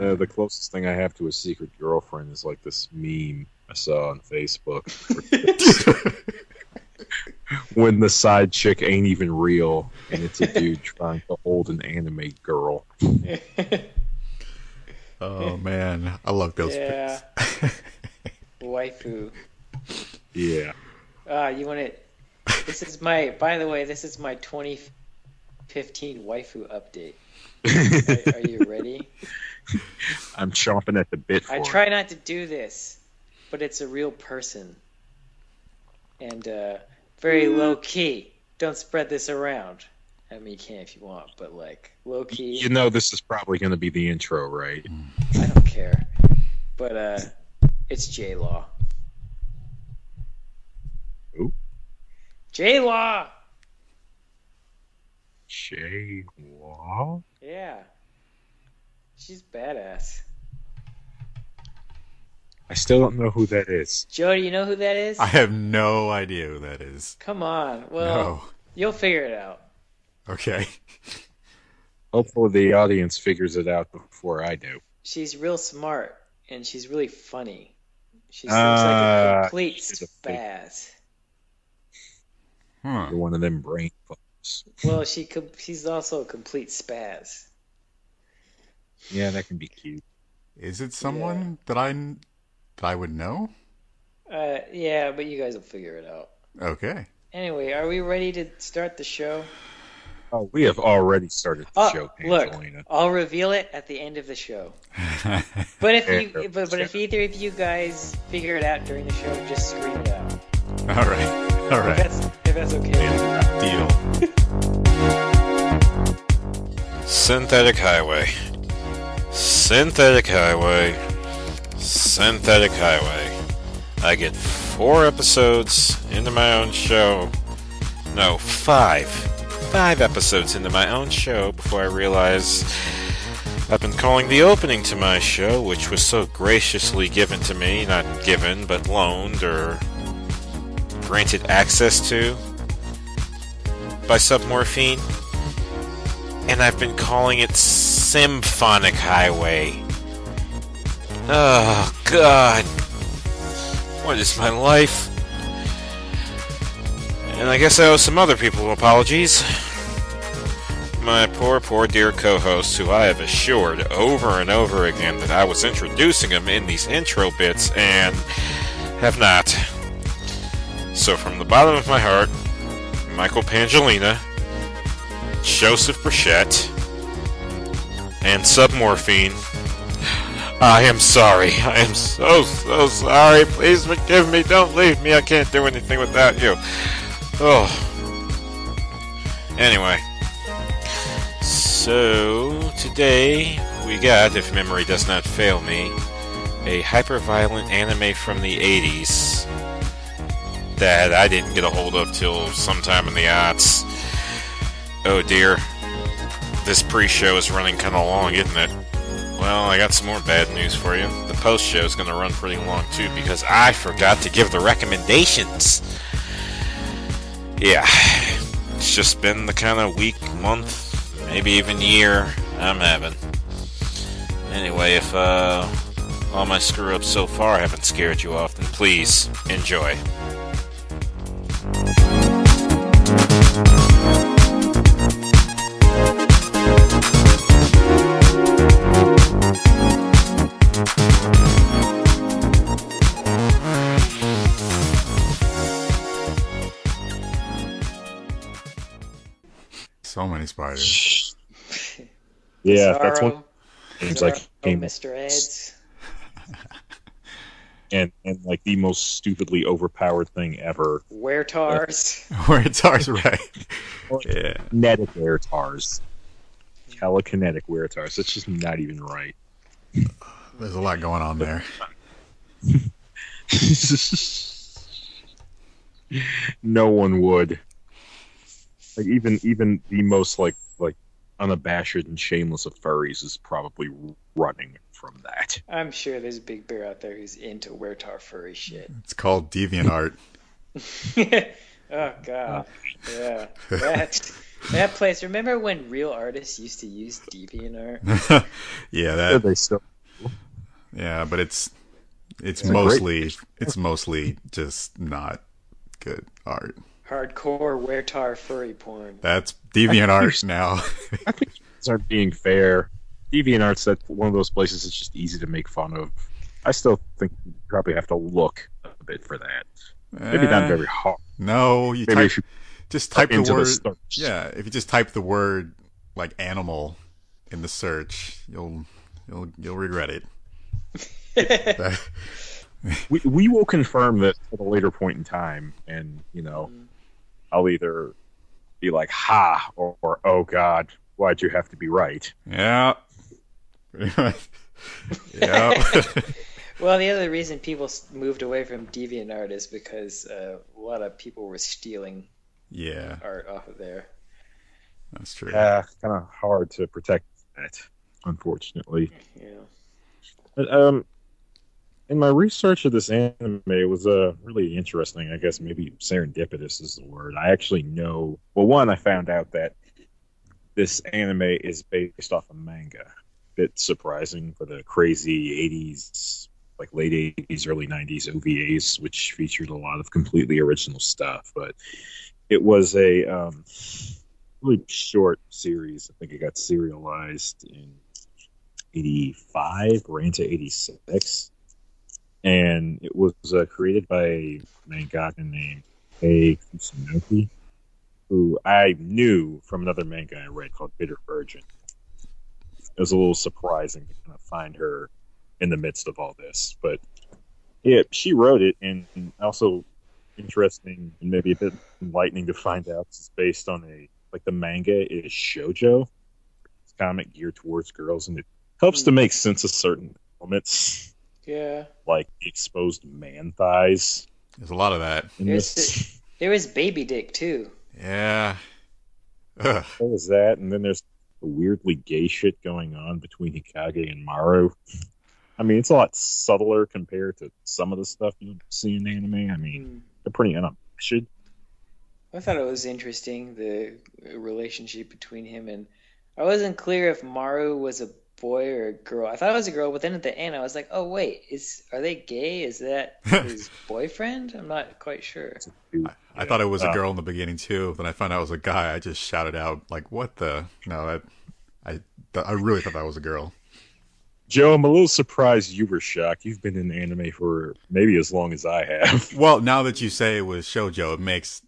The closest thing I have to a secret girlfriend is like this meme I saw on Facebook. When the side chick ain't even real, and it's a dude trying to hold an anime girl. Oh man, I love those pics. Waifu. Yeah. You want it? This is my. By the way, this is my 2015 waifu update. Are you ready? I'm chomping at the bit for it. I try not to do this, but it's a real person. And very low key. Don't spread this around. I mean, you can if you want, but like low key. You know, this is probably going to be the intro, right? I don't care. But it's J-Law. Who? J-Law! J-Law? Yeah. She's badass. I still don't know who that is. Joe, do you know who that is? I have no idea who that is. Come on. Well, no. You'll figure it out. Okay. Hopefully the audience figures it out before I do. She's real smart, and she's really funny. She seems like a complete spaz. Huh. You're one of them brain fuckers. Well, she's also a complete spaz. Yeah, that can be cute. Is it someone that I would know? Yeah, but you guys will figure it out. Okay. Anyway, are we ready to start the show? Oh, we have already started the show, Angelina. Look, I'll reveal it at the end of the show. But if either of you guys figure it out during the show, just scream it out. All right. If that's okay. Deal. Synthetic Highway. I get 4 episodes into my own show. No, 5. 5 episodes into my own show before I realize I've been calling the opening to my show, which was so graciously given to me, not given, but loaned or granted access to by Submorphine. And I've been calling it Symphonic Highway. Oh, God. What is my life? And I guess I owe some other people apologies. My poor, poor dear co-hosts, who I have assured over and over again that I was introducing them in these intro bits, and have not. So from the bottom of my heart, Michael Pangelina, Joseph Brichette, and Submorphine, I am sorry. I am so sorry. Please forgive me. Don't leave me. I can't do anything without you. Oh. Anyway. So, today we got, if memory does not fail me, a hyper-violent anime from the 80s that I didn't get a hold of till sometime in the aughts. Oh dear. This pre-show is running kind of long, isn't it? Well, I got some more bad news for you. The post-show is going to run pretty long, too, because I forgot to give the recommendations. Yeah, it's just been the kind of week, month, maybe even year I'm having. Anyway, if all my screw-ups so far haven't scared you off, then please enjoy. So many spiders. Yeah, Bizarro. That's one. It's like Mr. Eds. And like the most stupidly overpowered thing ever. Wear tars, right? Yeah. Kinetic wear tars. Telekinetic wear tars. That's just not even right. There's a lot going on there. No one would. Like even the most like unabashed and shameless of furries is probably running from that. I'm sure there's a big bear out there who's into weretar furry shit. It's called deviant art. Oh god, yeah, that That place. Remember when real artists used to use DeviantArt? Yeah, that. They still. Yeah, but it's mostly just not good art. Hardcore wear-tar furry porn. That's DeviantArt now. I think these aren't being fair. DeviantArt's that one of those places that's just easy to make fun of. I still think you probably have to look a bit for that. Maybe not very hard. No, you maybe just type the word. The yeah, if you just type the word like animal in the search, you'll regret it. We will confirm that at a later point in time, and I'll either be like ha or oh god, why'd you have to be right? Yeah. Yeah. Well, the other reason people moved away from DeviantArt is because a lot of people were stealing art off of there. That's true. Yeah, it's kind of hard to protect that, unfortunately. Yeah. But in my research of this anime, it was really interesting. I guess maybe serendipitous is the word. I actually know... Well, one, I found out that this anime is based off a manga. Bit surprising for the crazy 80s... like late 80s, early 90s OVAs, which featured a lot of completely original stuff. But it was a really short series. I think it got serialized in 85, ran to 86. And it was created by a mangaka named A. Kusunoki, who I knew from another manga I read called Bitter Virgin. It was a little surprising to kind of find her in the midst of all this, but yeah, she wrote it, and also interesting and maybe a bit enlightening to find out it's based on the manga is shoujo. It's comic geared towards girls, and it helps to make sense of certain elements. Yeah, like exposed man thighs. There's a lot of that. There is baby dick too. Yeah. Ugh. What was that? And then there's the weirdly gay shit going on between Hikage and Maru. I mean, it's a lot subtler compared to some of the stuff you see in anime. I mean, they're pretty unabashed. I thought it was interesting, the relationship between him and... I wasn't clear if Maru was a boy or a girl. I thought it was a girl, but then at the end I was like, oh, wait, are they gay? Is that his boyfriend? I'm not quite sure. I thought it was a girl in the beginning, too. Then I found out it was a guy. I just shouted out, like, what the... No, I really thought that was a girl. Joe, I'm a little surprised you were shocked. You've been in anime for maybe as long as I have. Well, now that you say it was shoujo, it makes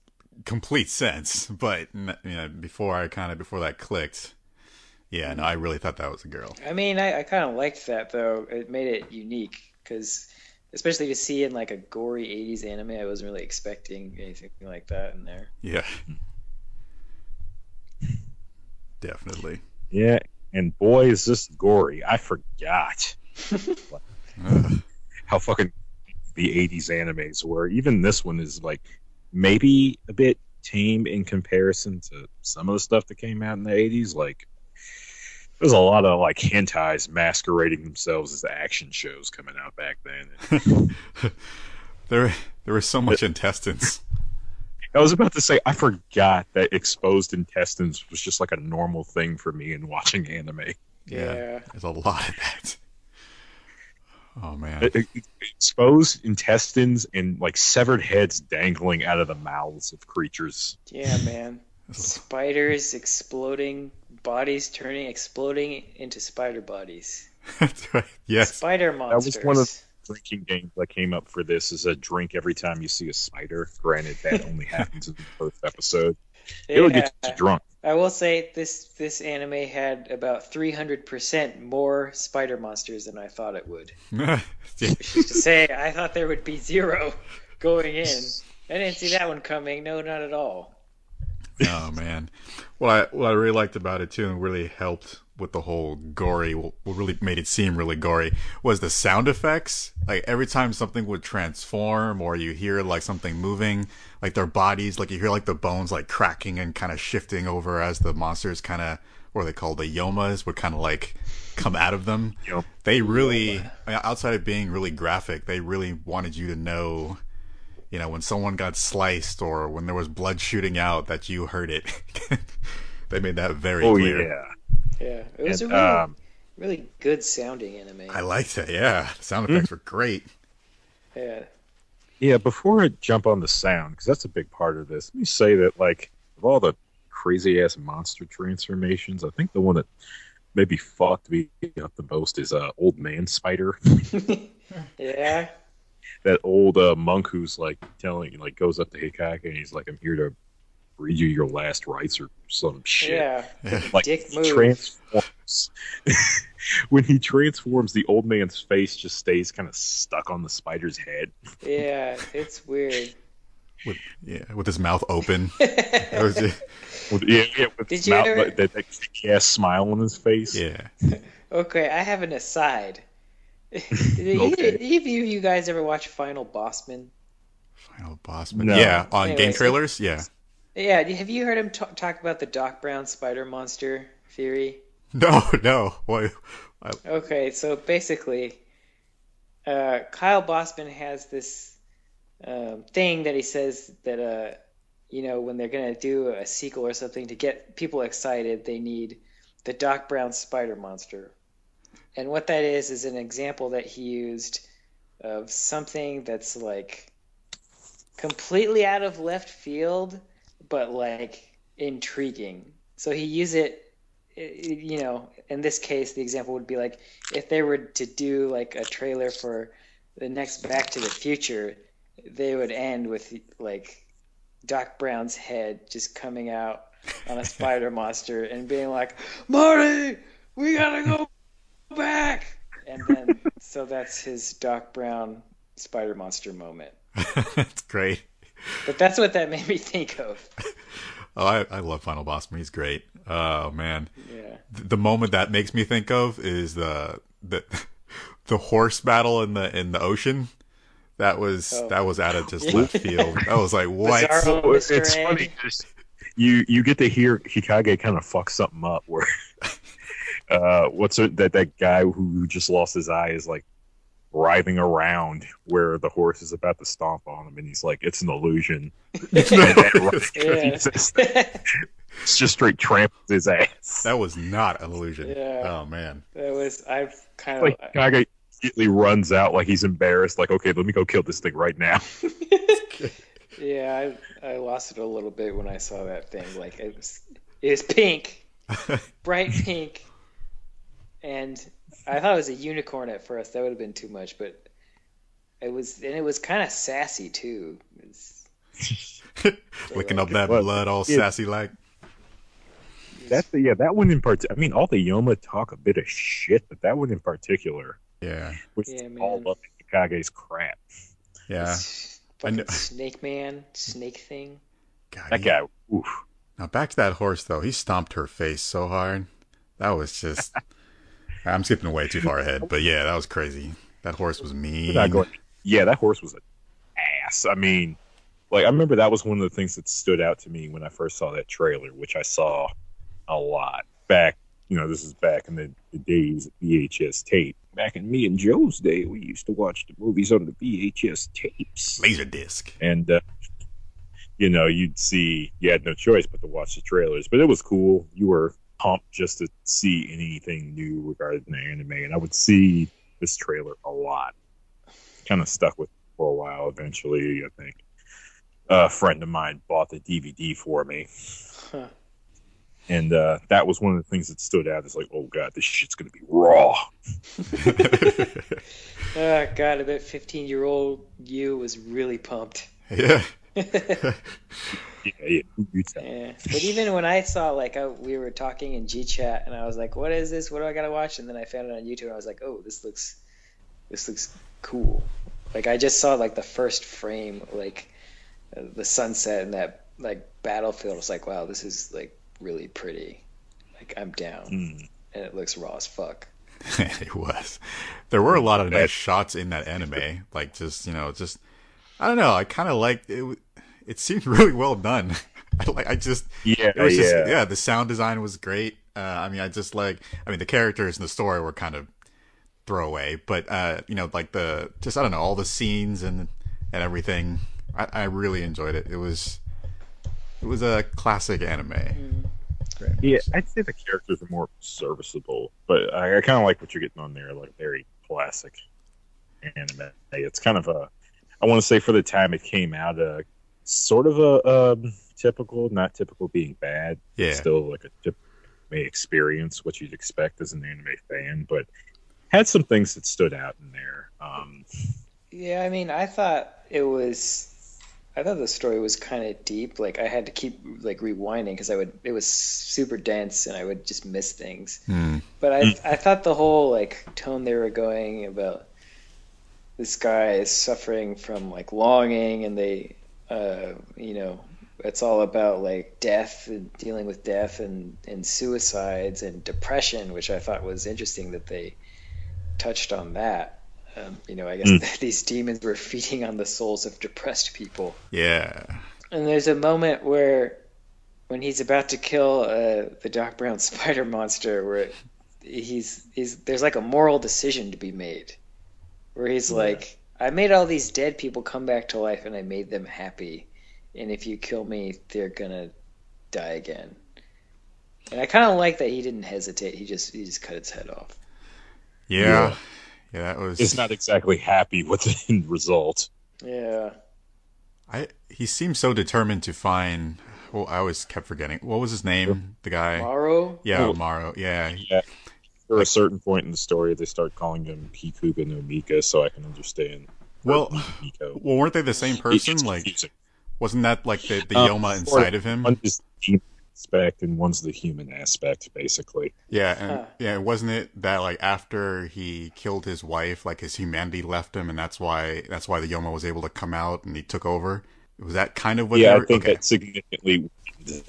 complete sense. But before that clicked, yeah, no, I really thought that was a girl. I mean, I kind of liked that though. It made it unique because, especially to see in like a gory '80s anime, I wasn't really expecting anything like that in there. Yeah, definitely. Yeah. And boy, is this gory. I forgot how fucking the 80s animes were. Even this one is like maybe a bit tame in comparison to some of the stuff that came out in the 80s. Like, there's a lot of like hentais masquerading themselves as action shows coming out back then. There was so much intestines. I was about to say, I forgot that exposed intestines was just like a normal thing for me in watching anime. Yeah. There's a lot of that. Oh, man. Exposed intestines and like severed heads dangling out of the mouths of creatures. Yeah, man. Spiders exploding, bodies turning, exploding into spider bodies. That's right. Yes. Spider monsters. That was one of... drinking game that came up for this is a drink every time you see a spider. Granted, that only happens in the first episode. It'll get you drunk. I will say this anime had about 300% more spider monsters than I thought it would. Which is to say, I thought there would be zero going in. I didn't see that one coming. No, not at all. Oh man, what I really liked about it too, and really helped with the whole gory, what really made it seem really gory, was the sound effects. Like every time something would transform, or you hear like something moving, like their bodies, like you hear like the bones like cracking and kind of shifting over as the monsters kind of, what are they called, the yomas would kind of like come out of them. Yep. They really, outside of being really graphic, they really wanted you to know, when someone got sliced or when there was blood shooting out, that you heard it. They made that very clear. Yeah. It was a really, really good sounding anime. I liked it. Yeah, the sound effects were great. Yeah. Yeah. Before I jump on the sound, because that's a big part of this, let me say that, like, of all the crazy ass monster transformations, I think the one that maybe fucked me up the most is Old Man Spider. Yeah. That old monk who's like telling, like, goes up to Hikaka and he's like, "I'm here to read you your last rites" or some shit. Yeah. Like, dick move. Transforms. When he transforms, the old man's face just stays kind of stuck on the spider's head. Yeah, it's weird. With his mouth open. With his mouth, like, that ass smile on his face. Yeah. Okay, I have an aside. Did either of you guys ever watch Final Bossman? Final Bossman? No. Yeah, on game trailers? Yeah. Yeah, have you heard him talk about the Doc Brown spider monster theory? No. Okay, so basically, Kyle Bossman has this thing that he says that, when they're going to do a sequel or something to get people excited, they need the Doc Brown spider monster. And what that is an example that he used of something that's, like, completely out of left field, but, like, intriguing. So he used it, in this case, the example would be, like, if they were to do, like, a trailer for the next Back to the Future, they would end with, like, Doc Brown's head just coming out on a spider monster and being like, "Marty, we gotta go back!" And then, so that's his Doc Brown spider monster moment. That's great. But that's what that made me think of. Oh, I love Final Bossman. He's great. Oh man, yeah. The moment that makes me think of is the horse battle in the ocean. That was out of just left field. I was like, what? Bizarro, it's funny. You get to hear Hikage kind of fuck something up. Where that guy who just lost his eye is like writhing around where the horse is about to stomp on him, and he's like, "It's an illusion." It's just straight trampled his ass. That was not an illusion. Yeah. Oh man, that was. I've kind of like Kaga immediately runs out like he's embarrassed. Like, okay, let me go kill this thing right now. Yeah, I lost it a little bit when I saw that thing. Like it was pink, bright pink, and I thought it was a unicorn at first. That would have been too much, but it was kind of sassy too. Licking up that blood, all sassy like. That one in particular. I mean, all the Yoma talk a bit of shit, but that one in particular, which is all up in Hikage's crap. Yeah, fucking snake thing. God, that guy. Oof. Now back to that horse though. He stomped her face so hard. That was just. I'm skipping way too far ahead, but yeah, that was crazy. That horse was mean. Yeah, that horse was an ass. I mean, like, I remember that was one of the things that stood out to me when I first saw that trailer, which I saw a lot back. This is back in the days of VHS tape. Back in me and Joe's day, we used to watch the movies on the VHS tapes. Laserdisc. And, you'd see you had no choice but to watch the trailers, but it was cool. You were pumped just to see anything new regarding the anime, and I would see this trailer a lot. Kind of stuck with it for a while. Eventually, I think a friend of mine bought the DVD for me, and that was one of the things that stood out. It's like, oh god, this shit's gonna be raw. Oh god, I bet 15-year-old you was really pumped. Yeah. Yeah. But even when I saw, like, we were talking in G-Chat, and I was like, "What is this? What do I gotta watch?" And then I found it on YouTube, and I was like, "Oh, this looks cool." Like, I just saw like the first frame, like the sunset and that like battlefield. I was like, "Wow, this is like really pretty." Like, I'm down, and it looks raw as fuck. It was. There were a lot of nice shots in that anime. Like, just I don't know. I kind of liked it. It seemed really well done. The sound design was great. The characters and the story were kind of throwaway, but all the scenes and everything. I really enjoyed it. It was a classic anime. Right. Yeah, I'd say the characters are more serviceable, but I kind of like what you're getting on there, like very classic anime. It's kind of a, I want to say for the time it came out, sort of a typical, not typical being bad. Yeah. Still like a typical anime experience, what you'd expect as an anime fan, but had some things that stood out in there. Yeah, I mean, I thought the story was kind of deep. Like I had to keep like rewinding because it was super dense and I would just miss things. Mm. But I thought the whole like tone they were going about this guy is suffering from like longing and they, you know, it's all about like death and dealing with death and suicides and depression, which I thought was interesting that they touched on that. You know, I guess these demons were feeding on the souls of depressed people. Yeah. And there's a moment where, when he's about to kill the Doc Brown spider monster, where there's like a moral decision to be made, where he's like, I made all these dead people come back to life, and I made them happy, and if you kill me, they're gonna die again. And I kind of like that he didn't hesitate; he just cut its head off. Yeah. Yeah, that was. It's not exactly happy with the end result. Yeah, he seemed so determined to find. Well, I always kept forgetting what was his name. The guy Maro. Yeah, Maro. Yeah. For a certain point in the story, they start calling him Kikuga no Mika, so I can understand. Well, weren't they the same person? Like, wasn't that like the Yoma inside of him? Aspect and one's the human aspect, basically. Yeah, and wasn't it that like after he killed his wife, like his humanity left him, and that's why the Yoma was able to come out and he took over. Was that kind of what? Yeah, I think that significantly the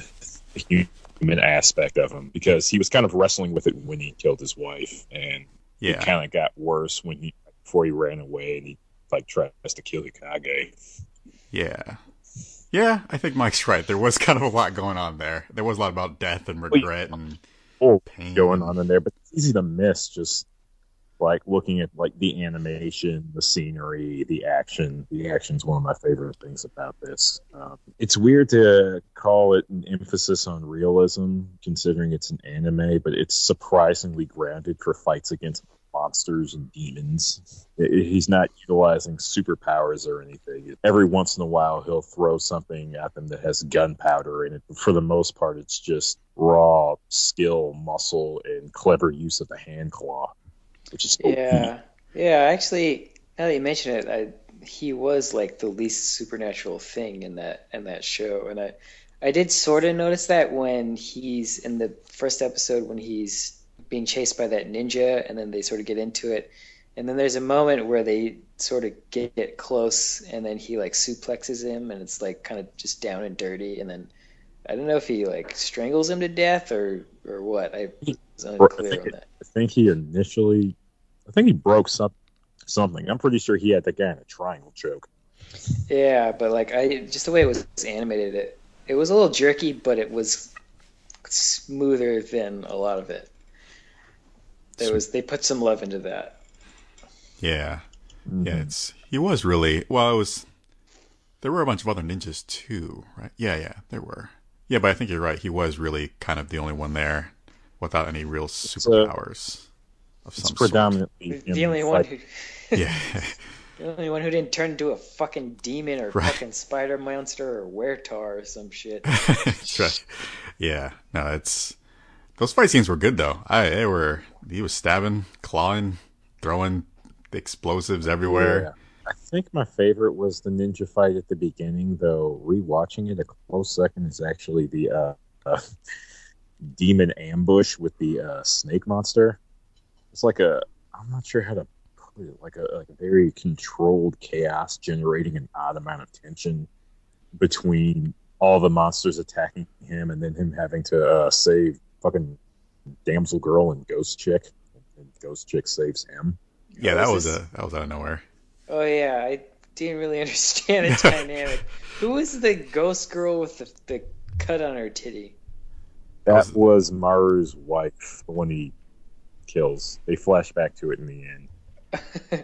human aspect of him because he was kind of wrestling with it when he killed his wife, and it kind of got worse when before he ran away and he like tries to kill Hikage. Yeah. Yeah, I think Mike's right. There was kind of a lot going on there. There was a lot about death and regret and pain going on in there, but it's easy to miss just like looking at like the animation, the scenery, the action. The action's one of my favorite things about this. It's weird to call it an emphasis on realism considering it's an anime, but it's surprisingly grounded for fights against monsters and demons. He's not utilizing superpowers or anything. Every once in a while, he'll throw something at them that has gunpowder in it. For the most part, it's just raw skill, muscle, and clever use of the hand claw, which is Actually, now that you mention it, he was like the least supernatural thing in that show, and I did sort of notice that when he's in the first episode when he's being chased by that ninja, and then they sort of get into it, and then there's a moment where they sort of get close, and then he like suplexes him, and it's like kind of just down and dirty, and then I don't know if he like strangles him to death or what. I was unclear on that. I think he broke something. I'm pretty sure he had that guy in a triangle choke. Yeah, but like just the way it was animated, it was a little jerky, but it was smoother than a lot of it. They put some love into that. Yeah. Mm-hmm. Yeah, he was really, well, it was, there were a bunch of other ninjas too, right? Yeah, there were. Yeah, but I think you're right. He was really kind of the only one there without any real superpowers of some sort. Predominantly the only one who yeah. The only one who didn't turn into a fucking demon or fucking spider monster or werewolf or some shit. That's right. Yeah. No, it's those fight scenes were good though. He was stabbing, clawing, throwing explosives everywhere. Yeah. I think my favorite was the ninja fight at the beginning, though. Rewatching it, a close second is actually the demon ambush with the snake monster. It's like I'm not sure how to put it, like a very controlled chaos generating an odd amount of tension between all the monsters attacking him and then him having to save fucking damsel girl and ghost chick, and ghost chick saves him. Yeah, that was out of nowhere. Oh yeah, I didn't really understand the dynamic. Who was the ghost girl with the cut on her titty? That was Maru's wife, the one he kills. They flash back to it in the end.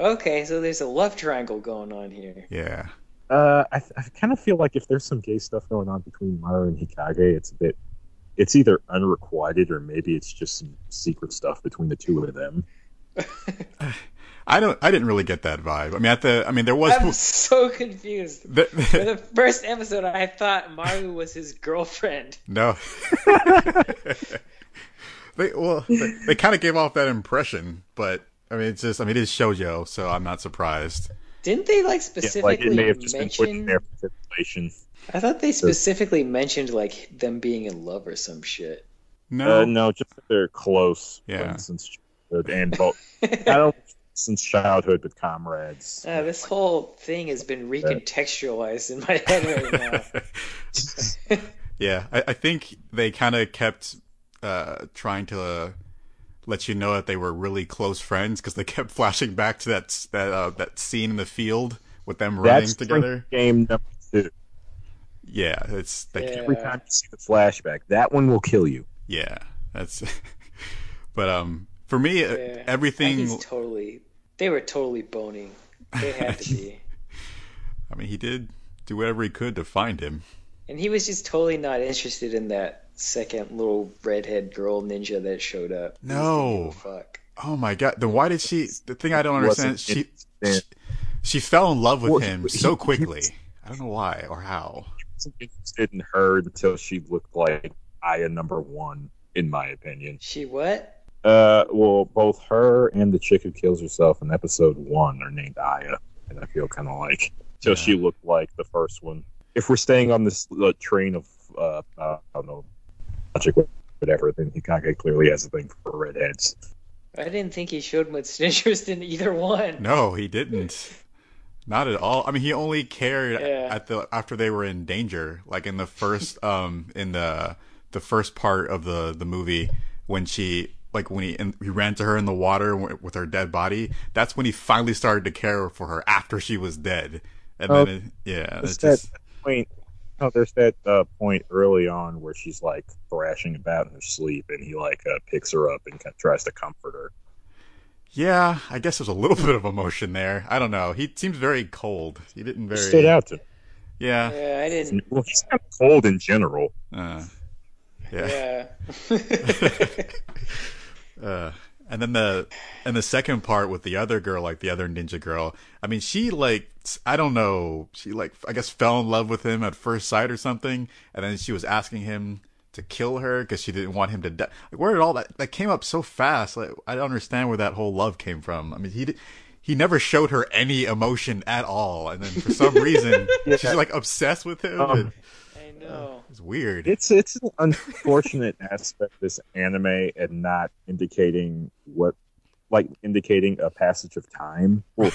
Okay, so there's a love triangle going on here. Yeah. I kind of feel like if there's some gay stuff going on between Maru and Hikage, it's a bit it's either unrequited or maybe it's just some secret stuff between the two of them. I didn't really get that vibe. I mean, there was. I'm so confused. For the first episode, I thought Maru was his girlfriend. No. They kind of gave off that impression, but I mean, it is shoujo, so I'm not surprised. Didn't they specifically mention? I thought they specifically mentioned them being in love or some shit. No, no, just that they're close. Yeah. Since childhood with comrades. This whole thing has been recontextualized in my head right now. Yeah, I think they kind of kept trying to let you know that they were really close friends because they kept flashing back to that scene in the field with them running together. Game number 2. Yeah, every time you see the flashback, that one will kill you. Yeah, that's. But for me, everything. They were totally boning. They had to be. I mean, he did do whatever he could to find him. And he was just totally not interested in that second little redhead girl ninja that showed up. No. Fuck. Oh my god. Then why did she? The thing I don't understand. She fell in love with him so quickly. I don't know why or how. He didn't her until she looked like Aya number 1, in my opinion. She what? Well, both her and the chick who kills herself in episode 1 are named Aya, and I feel kind of like so she looked like the first one. If we're staying on this train of I don't know, logic, whatever, then Hikage clearly has a thing for redheads. I didn't think he showed much interest in either one. No, he didn't. Not at all. I mean, he only cared after they were in danger, like in the first in the first part of the movie when she. Like when he ran to her in the water with her dead body, that's when he finally started to care for her after she was dead. And there's that point early on where she's like thrashing about in her sleep, and he picks her up and tries to comfort her. Yeah, I guess there's a little bit of emotion there. I don't know. He seems very cold. He didn't very stood out to him. Yeah. Yeah, I didn't. Well, he's kind of cold in general. And then the second part with the other girl, the other ninja girl, I mean, she I don't know, she I guess fell in love with him at first sight or something, and then she was asking him to kill her because she didn't want him to die. Where did all that came up so fast? I don't understand where that whole love came from. I mean, he never showed her any emotion at all, and then for some reason she's obsessed with him. I know. It's weird. It's an unfortunate aspect of this anime and not indicating indicating a passage of time, or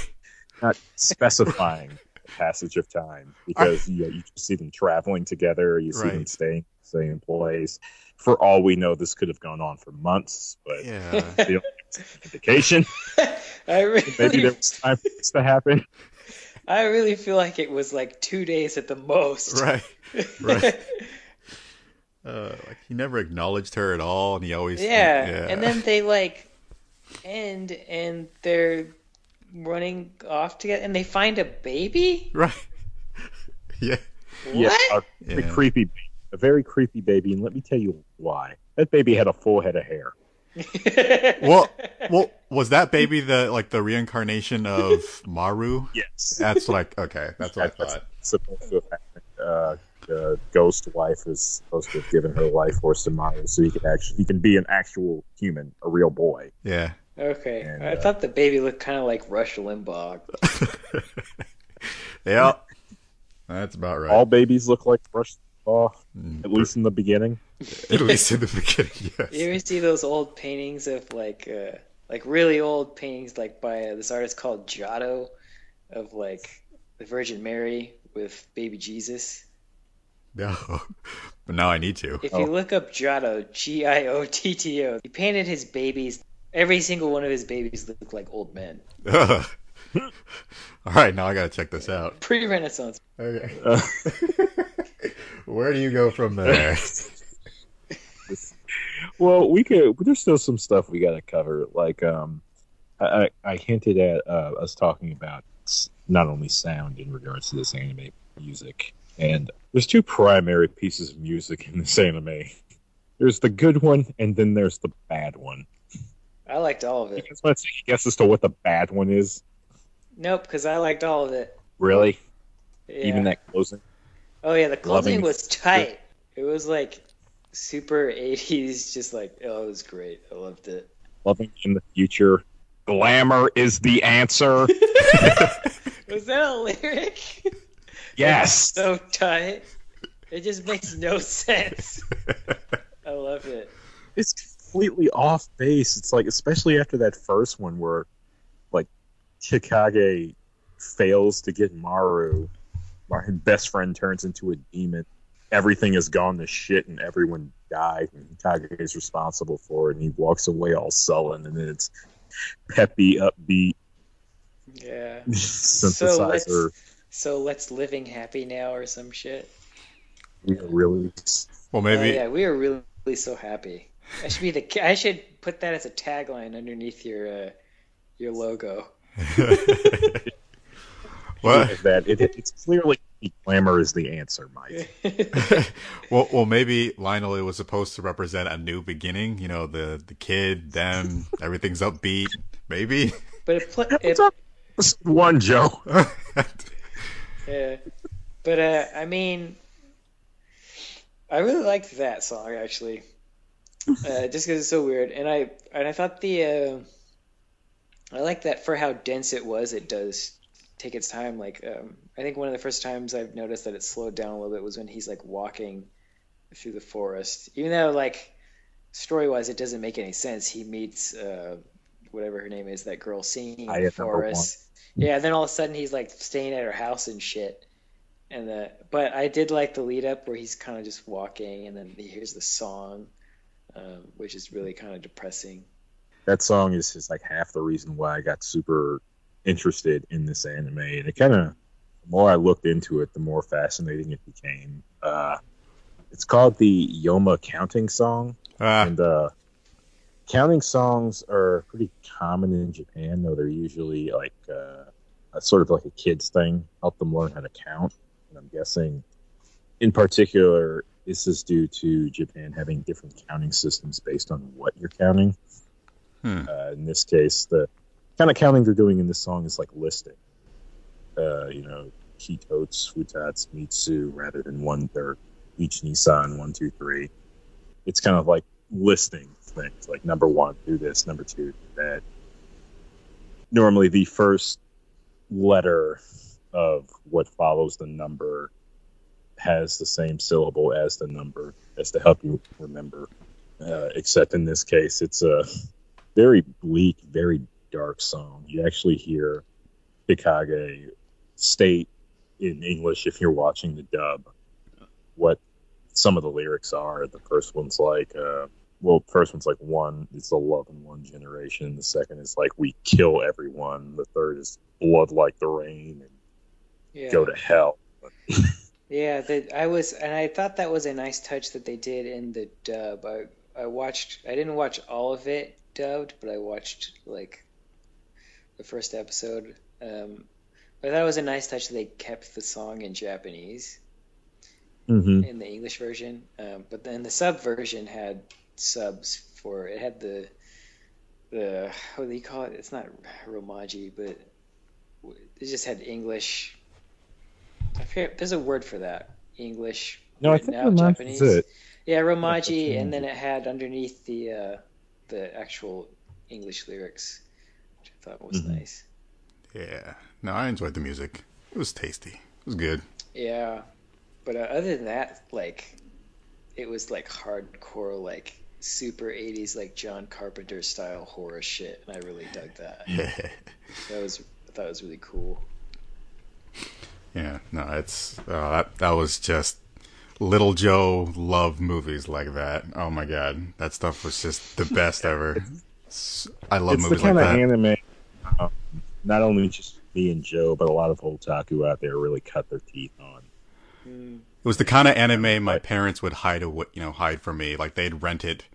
not specifying a passage of time, because you just see them traveling together, you see them staying in the same place. For all we know, this could have gone on for months, but the only indication. Maybe there was time for this to happen. I really feel like it was 2 days at the most. Right. He never acknowledged her at all, and he always... Yeah, and then they, end, and they're running off together, and they find a baby? Right. Yeah. What? Yeah, a very creepy baby, and let me tell you why. That baby had a full head of hair. Well, was that baby the reincarnation of Maru? Yes, that's that's what I thought. Supposed to have happened. The ghost wife is supposed to have given her life force to Maru, so he can be an actual human, a real boy. Yeah. Okay. And, I thought the baby looked kind of like Rush Limbaugh. Yeah, that's about right. All babies look like Rush. At least in the beginning. At least in the beginning, yes. You ever see those old paintings of really old paintings by this artist called Giotto of the Virgin Mary with baby Jesus? No, but now I need to. If you look up Giotto, Giotto, he painted his babies. Every single one of his babies looked like old men. All right, now I gotta check this out. Pre-Renaissance. Okay. Where do you go from there? Well, there's still some stuff we got to cover. I hinted at us talking about not only sound in regards to this anime music, and there's two primary pieces of music in this anime. There's the good one, and then there's the bad one. I liked all of it. You guys want to take a guess as to what the bad one is? Nope, because I liked all of it. Really? Yeah. Even that closing? Oh, yeah, the closing was tight. It was like super 80s, just like, oh, it was great. I loved it. Loving in the future. Glamour is the answer. Was that a lyric? Yes. So tight. It just makes no sense. I love it. It's completely off base. It's like, especially after that first one where, like, Kikage fails to get Maru. His best friend turns into a demon. Everything has gone to shit and everyone died. And Kage is responsible for it. And he walks away all sullen. And then it's peppy, upbeat. Yeah. Synthesizer. So let's living happy now or some shit. We are really... Well, maybe... yeah, we are really, really so happy. That should be the... I should put that as a tagline underneath your logo. What? That it's clearly glamour is the answer, Mike. well, maybe Lionel, it was supposed to represent a new beginning. You know, the kid, them, everything's upbeat. Maybe. But it's one, Joe. Yeah, but I mean, I really liked that song actually, just because it's so weird, and I thought I like that for how dense it was. It does take its time. Like I think one of the first times I've noticed that it slowed down a little bit was when he's like walking through the forest. Even though like story-wise it doesn't make any sense, he meets whatever her name is, that girl singing in the forest. Yeah, and then all of a sudden he's like staying at her house and shit. And but I did like the lead up where he's kind of just walking, and then he hears the song, which is really kind of depressing. That song is just like half the reason why I got super interested in this anime, and it kind of, the more I looked into it, the more fascinating it became. It's called the Yoma Counting Song, and counting songs are pretty common in Japan, though they're usually like sort of like a kid's thing, help them learn how to count. And I'm guessing, in particular, this is due to Japan having different counting systems based on what you're counting. In this case, the kind of counting they're doing in this song is like listing. You know, Kitotsu, Futatsu, Mitsu, rather than 1/3. Each Nissan, 1, 2, 3. It's kind of like listing things, like number 1, do this, number 2, do that. Normally, the first letter of what follows the number has the same syllable as the number, as to help you remember. Except in this case, it's a very bleak, very dark song. You actually hear Hikage state in English, if you're watching the dub, what some of the lyrics are. The first one's like, one, it's the love in one generation. The second is like, we kill everyone. The third is blood like the rain. And go to hell. Yeah, I thought that was a nice touch that they did in the dub. I didn't watch all of it dubbed, but I watched like the first episode. But I thought it was a nice touch that they kept the song in Japanese in the English version. But then the sub version had subs for it. Had the what do you call it? It's not Romaji, but it just had English. I forget, there's a word for that. English. No, I think Japanese. It. Yeah, Romaji, and then it had underneath the actual English lyrics, which I thought was nice. Yeah. No, I enjoyed the music. It was tasty. It was good. Yeah, but other than that, like, it was like hardcore, like super 80s, like John Carpenter style horror shit, and I really dug that. Yeah. I thought it was really cool. Yeah, no, it's that was just Little Joe love movies like that. Oh my god, that stuff was just the best ever. I love it's movies like that. It's the kind of anime, not only just me and Joe, but a lot of otaku out there really cut their teeth on. It was the kind of anime my parents would hide from me. Like they'd rent it,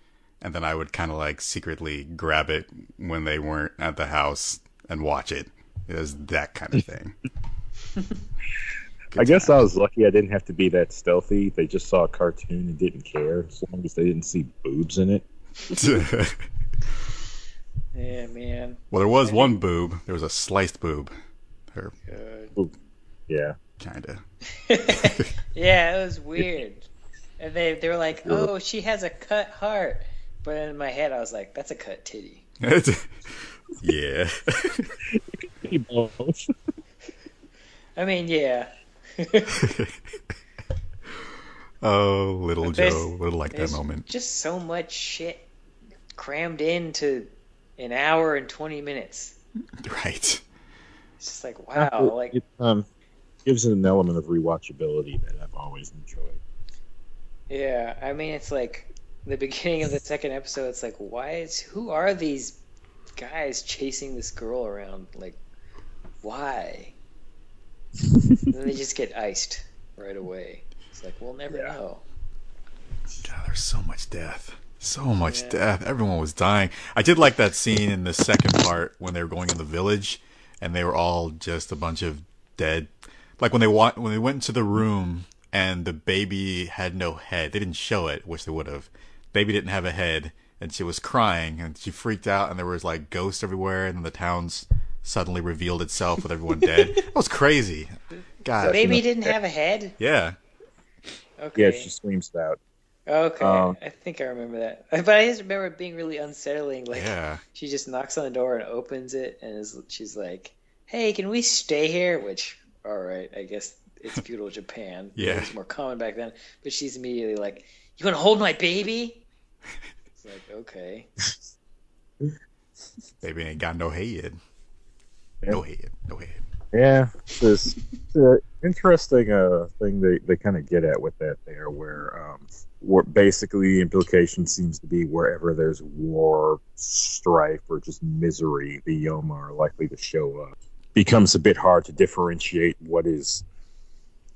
and then I would kind of like secretly grab it when they weren't at the house and watch it. It was that kind of thing. I guess I was lucky I didn't have to be that stealthy. They just saw a cartoon and didn't care, as long as they didn't see boobs in it. Yeah, man. Well, there was one boob. There was a sliced boob. Her. Good. Yeah. Kinda. Yeah, it was weird. And they were like, oh, she has a cut heart. But in my head, I was like, that's a cut titty. Yeah. I mean, yeah. Oh, little Joe would like that moment. Just so much shit crammed into an hour and 20 minutes. Right. It's just like, wow. Like, it gives it an element of rewatchability that I've always enjoyed. Yeah, I mean, it's like the beginning of the second episode, it's like, who are these guys chasing this girl around? Like, why? And then they just get iced right away. It's like, we'll never know. God, there's so much death. So much death. Everyone was dying. I did like that scene in the second part when they were going in the village and they were all just a bunch of dead. Like when they went into the room and the baby had no head. They didn't show it, which they would have. Baby didn't have a head and she was crying and she freaked out and there was like ghosts everywhere and the town's suddenly revealed itself with everyone dead. That was crazy. God. So baby didn't have a head? Yeah. Okay. Yeah, she screams it out. Okay, I think I remember that. But I just remember it being really unsettling. Like, she just knocks on the door and opens it, and she's like, hey, can we stay here? Which, all right, I guess it's feudal Japan. Yeah. It was more common back then. But she's immediately like, you want to hold my baby? It's like, okay. Baby ain't got no head. No head. Yeah, this interesting thing they kind of get at with that there, where basically the implication seems to be wherever there's war, strife, or just misery, the Yoma are likely to show up. Becomes a bit hard to differentiate what is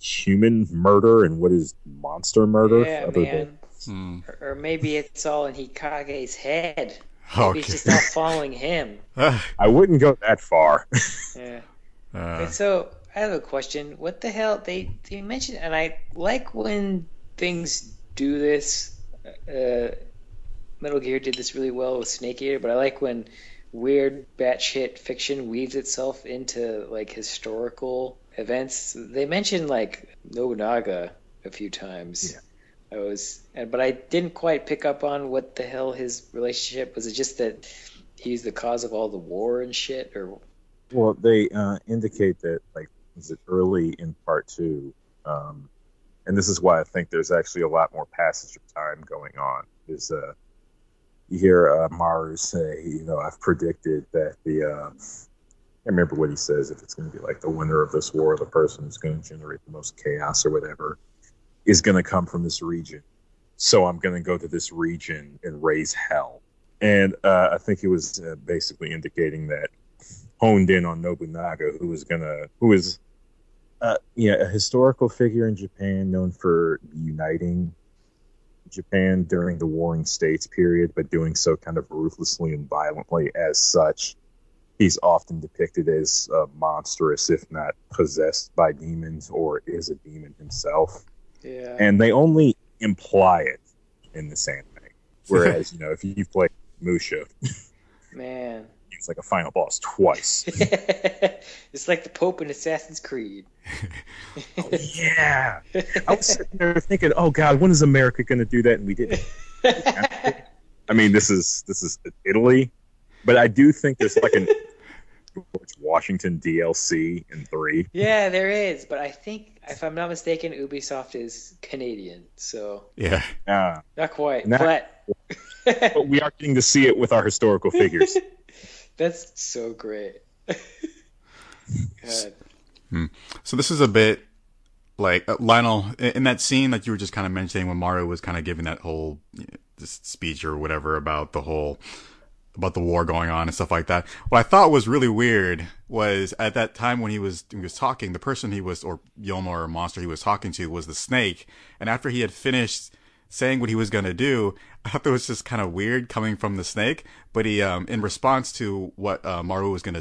human murder and what is monster murder. Yeah, man. Or maybe it's all in Hikage's head. Okay. He's just not following him. I wouldn't go that far. Yeah. Okay, so I have a question. What the hell they mentioned? And I like when things do this. Metal Gear did this really well with Snake Eater, but I like when weird batshit fiction weaves itself into like historical events. They mentioned like Nobunaga a few times. Yeah. But I didn't quite pick up on what the hell his relationship was. It just that he's the cause of all the war and shit, or? Well, they indicate that, like, is it early in part two? And this is why I think there's actually a lot more passage of time going on. Is you hear Maru say, you know, I've predicted that the I can't remember what he says, if it's going to be like the winner of this war, the person who's going to generate the most chaos or whatever, is going to come from this region. So I'm going to go to this region and raise hell. And I think it was basically indicating that, honed in on Nobunaga, who is a historical figure in Japan known for uniting Japan during the Warring States period, but doing so kind of ruthlessly and violently. As such, he's often depicted as monstrous, if not possessed by demons, or is a demon himself. Yeah. And they only imply it in this anime. Whereas, you know, if you've played Musha, man, he's like a final boss twice. It's like the Pope in Assassin's Creed. Oh, yeah. I was sitting there thinking, oh God, when is America going to do that? And we didn't. I mean, this is Italy, but I do think there's like an George Washington DLC in 3. Yeah, there is, but I think, if I'm not mistaken, Ubisoft is Canadian, so yeah, not quite. But we are getting to see it with our historical figures. That's so great. God. So this is a bit like Lionel in that scene that you were just kind of mentioning when Mario was kind of giving that whole speech or whatever about the war going on and stuff like that. What I thought was really weird was at that time when he was talking, the person or Yoma or monster he was talking to was the snake. And after he had finished saying what he was going to do, I thought it was just kind of weird coming from the snake. But he, in response to what Maru was going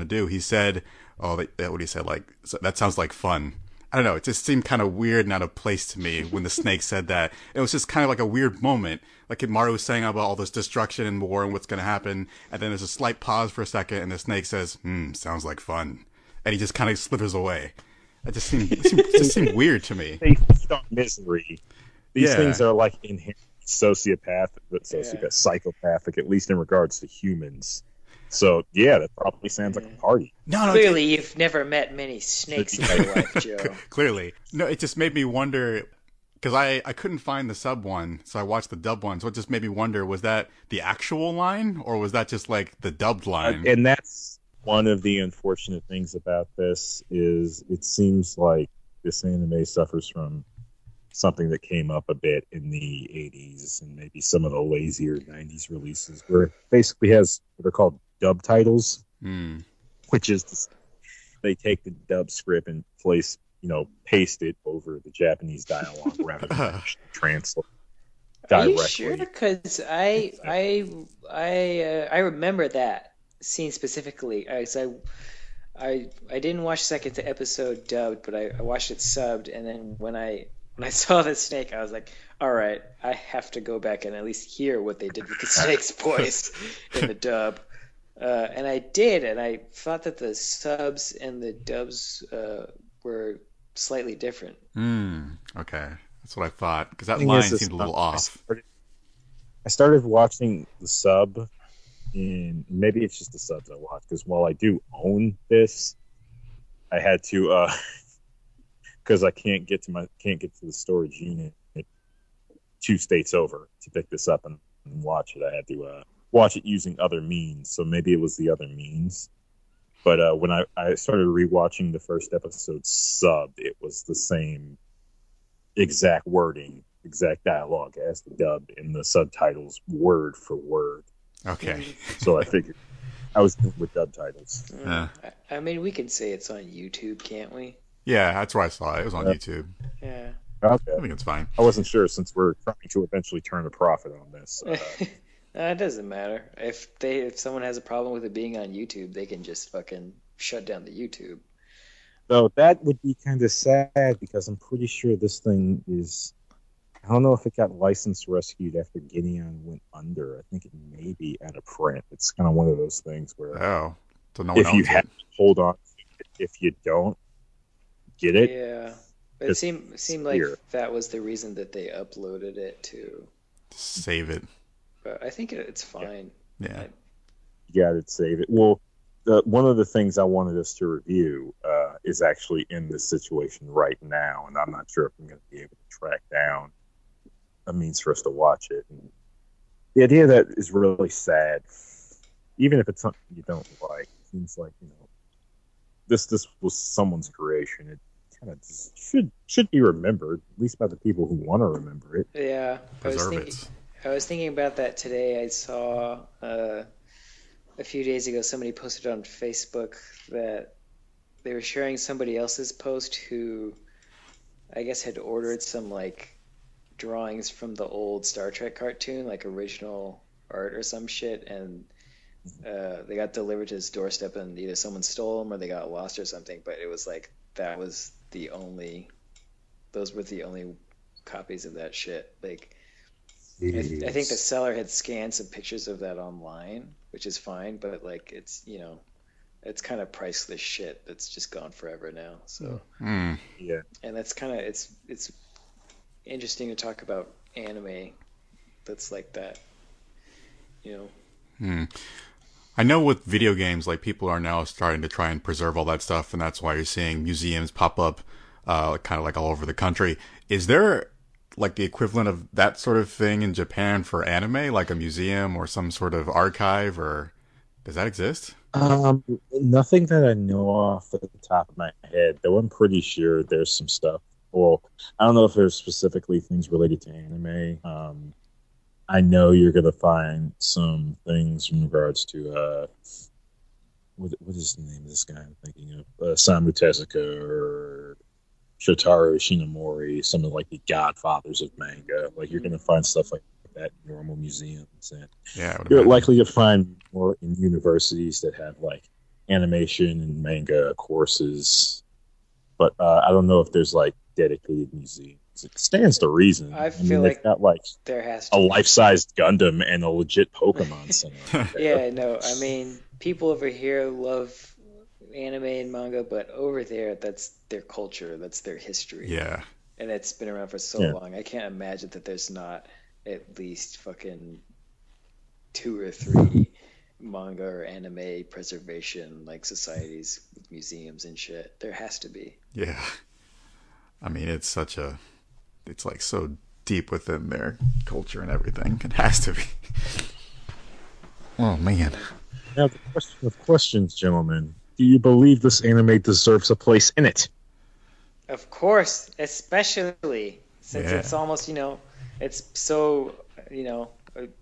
to do, he said, "Oh, that what he said, like, so that sounds like fun." I don't know, it just seemed kind of weird and out of place to me when the snake said that. It was just kind of like a weird moment. Like Mario was saying about all this destruction and war and what's going to happen. And then there's a slight pause for a second and the snake says, sounds like fun. And he just kind of slithers away. That just seemed, it just seemed weird to me. They start misery. These things are like inherently psychopathic, at least in regards to humans. So, yeah, that probably sounds like a party. No, clearly, you've never met many snakes in your life, Joe. Clearly. No, it just made me wonder, because I couldn't find the sub one, so I watched the dub one. So it just made me wonder, was that the actual line, or was that just like the dubbed line? And that's one of the unfortunate things about this, is it seems like this anime suffers from something that came up a bit in the 80s and maybe some of the lazier 90s releases, where it basically has what are called dub titles, which is they take the dub script and paste it over the Japanese dialogue rather than translate directly. Are you sure? Because I remember that scene specifically. I didn't watch second episode dubbed, but I watched it subbed, and then when I saw the snake, I was like, all right, I have to go back and at least hear what they did with the snake's voice in the dub. And I did, and I thought that the subs and the dubs were slightly different. Okay, that's what I thought, because that line seemed a little off. I started watching the sub, and maybe it's just the subs I watched, because while I do own this, I had to... because I can't get to the storage unit 2 states over to pick this up and watch it. I had to watch it using other means, so maybe it was the other means. But when I started rewatching the first episode subbed, it was the same exact wording, exact dialogue as the dub in the subtitles, word for word. Okay. So I figured I was good with dub titles. I mean, we can say it's on YouTube, can't we? Yeah, that's where I saw it. It was on YouTube. Yeah. Okay. I think it's fine. I wasn't sure, since we're trying to eventually turn a profit on this. It doesn't matter. If someone has a problem with it being on YouTube, they can just fucking shut down the YouTube. Though that would be kind of sad, because I'm pretty sure this thing is... I don't know if it got licensed rescued after Gideon went under. I think it may be out of print. It's kind of one of those things where... Oh. So no one if you have to hold on to it, if you don't, get it? Yeah. It seemed like that was the reason that they uploaded it to save it. But I think it's fine. Yeah. You got to save it. Well, one of the things I wanted us to review is actually in this situation right now, and I'm not sure if I'm going to be able to track down a means for us to watch it. And the idea of that is really sad. Even if it's something you don't like, it seems like, this was someone's creation. It kind of should be remembered, at least by the people who want to remember it. Yeah, I was thinking about that today. I saw a few days ago somebody posted on Facebook that they were sharing somebody else's post who, I guess, had ordered some like drawings from the old Star Trek cartoon, like original art or some shit, and they got delivered to his doorstep, and either someone stole them or they got lost or something. But it was like those were the only copies of that shit. Like, I think the seller had scanned some pictures of that online, which is fine, but like it's kind of priceless shit that's just gone forever now. So yeah, and that's kind of it's interesting to talk about anime that's like that, I know with video games, like, people are now starting to try and preserve all that stuff, and that's why you're seeing museums pop up kind of like all over the country. Is there like the equivalent of that sort of thing in Japan for anime, like a museum or some sort of archive, or does that exist? Nothing that I know off the top of my head, though I'm pretty sure there's some stuff. Well, I don't know if there's specifically things related to anime. I know you're going to find some things in regards to what is the name of this guy I'm thinking of? Osamu Tezuka or Shotaro Ishinomori, some of like the godfathers of manga. Like, you're going to find stuff like that in normal museums. And you're likely to find more in universities that have like animation and manga courses. but I don't know if there's like dedicated museums. It stands to reason. I feel like, got, like there has to be a life-sized Gundam and a legit Pokemon center. Yeah, no, I mean, people over here love anime and manga, but over there, that's their culture, that's their history. Yeah, and it's been around for so long. I can't imagine that there's not at least fucking 2 or 3 manga or anime preservation like societies with museums and shit. There has to be. Yeah, I mean, it's such a, it's like so deep within their culture and everything. It has to be. Oh man. Now the question of questions, gentlemen. Do you believe this anime deserves a place in it? Of course, especially since it's almost, you know, it's so, you know,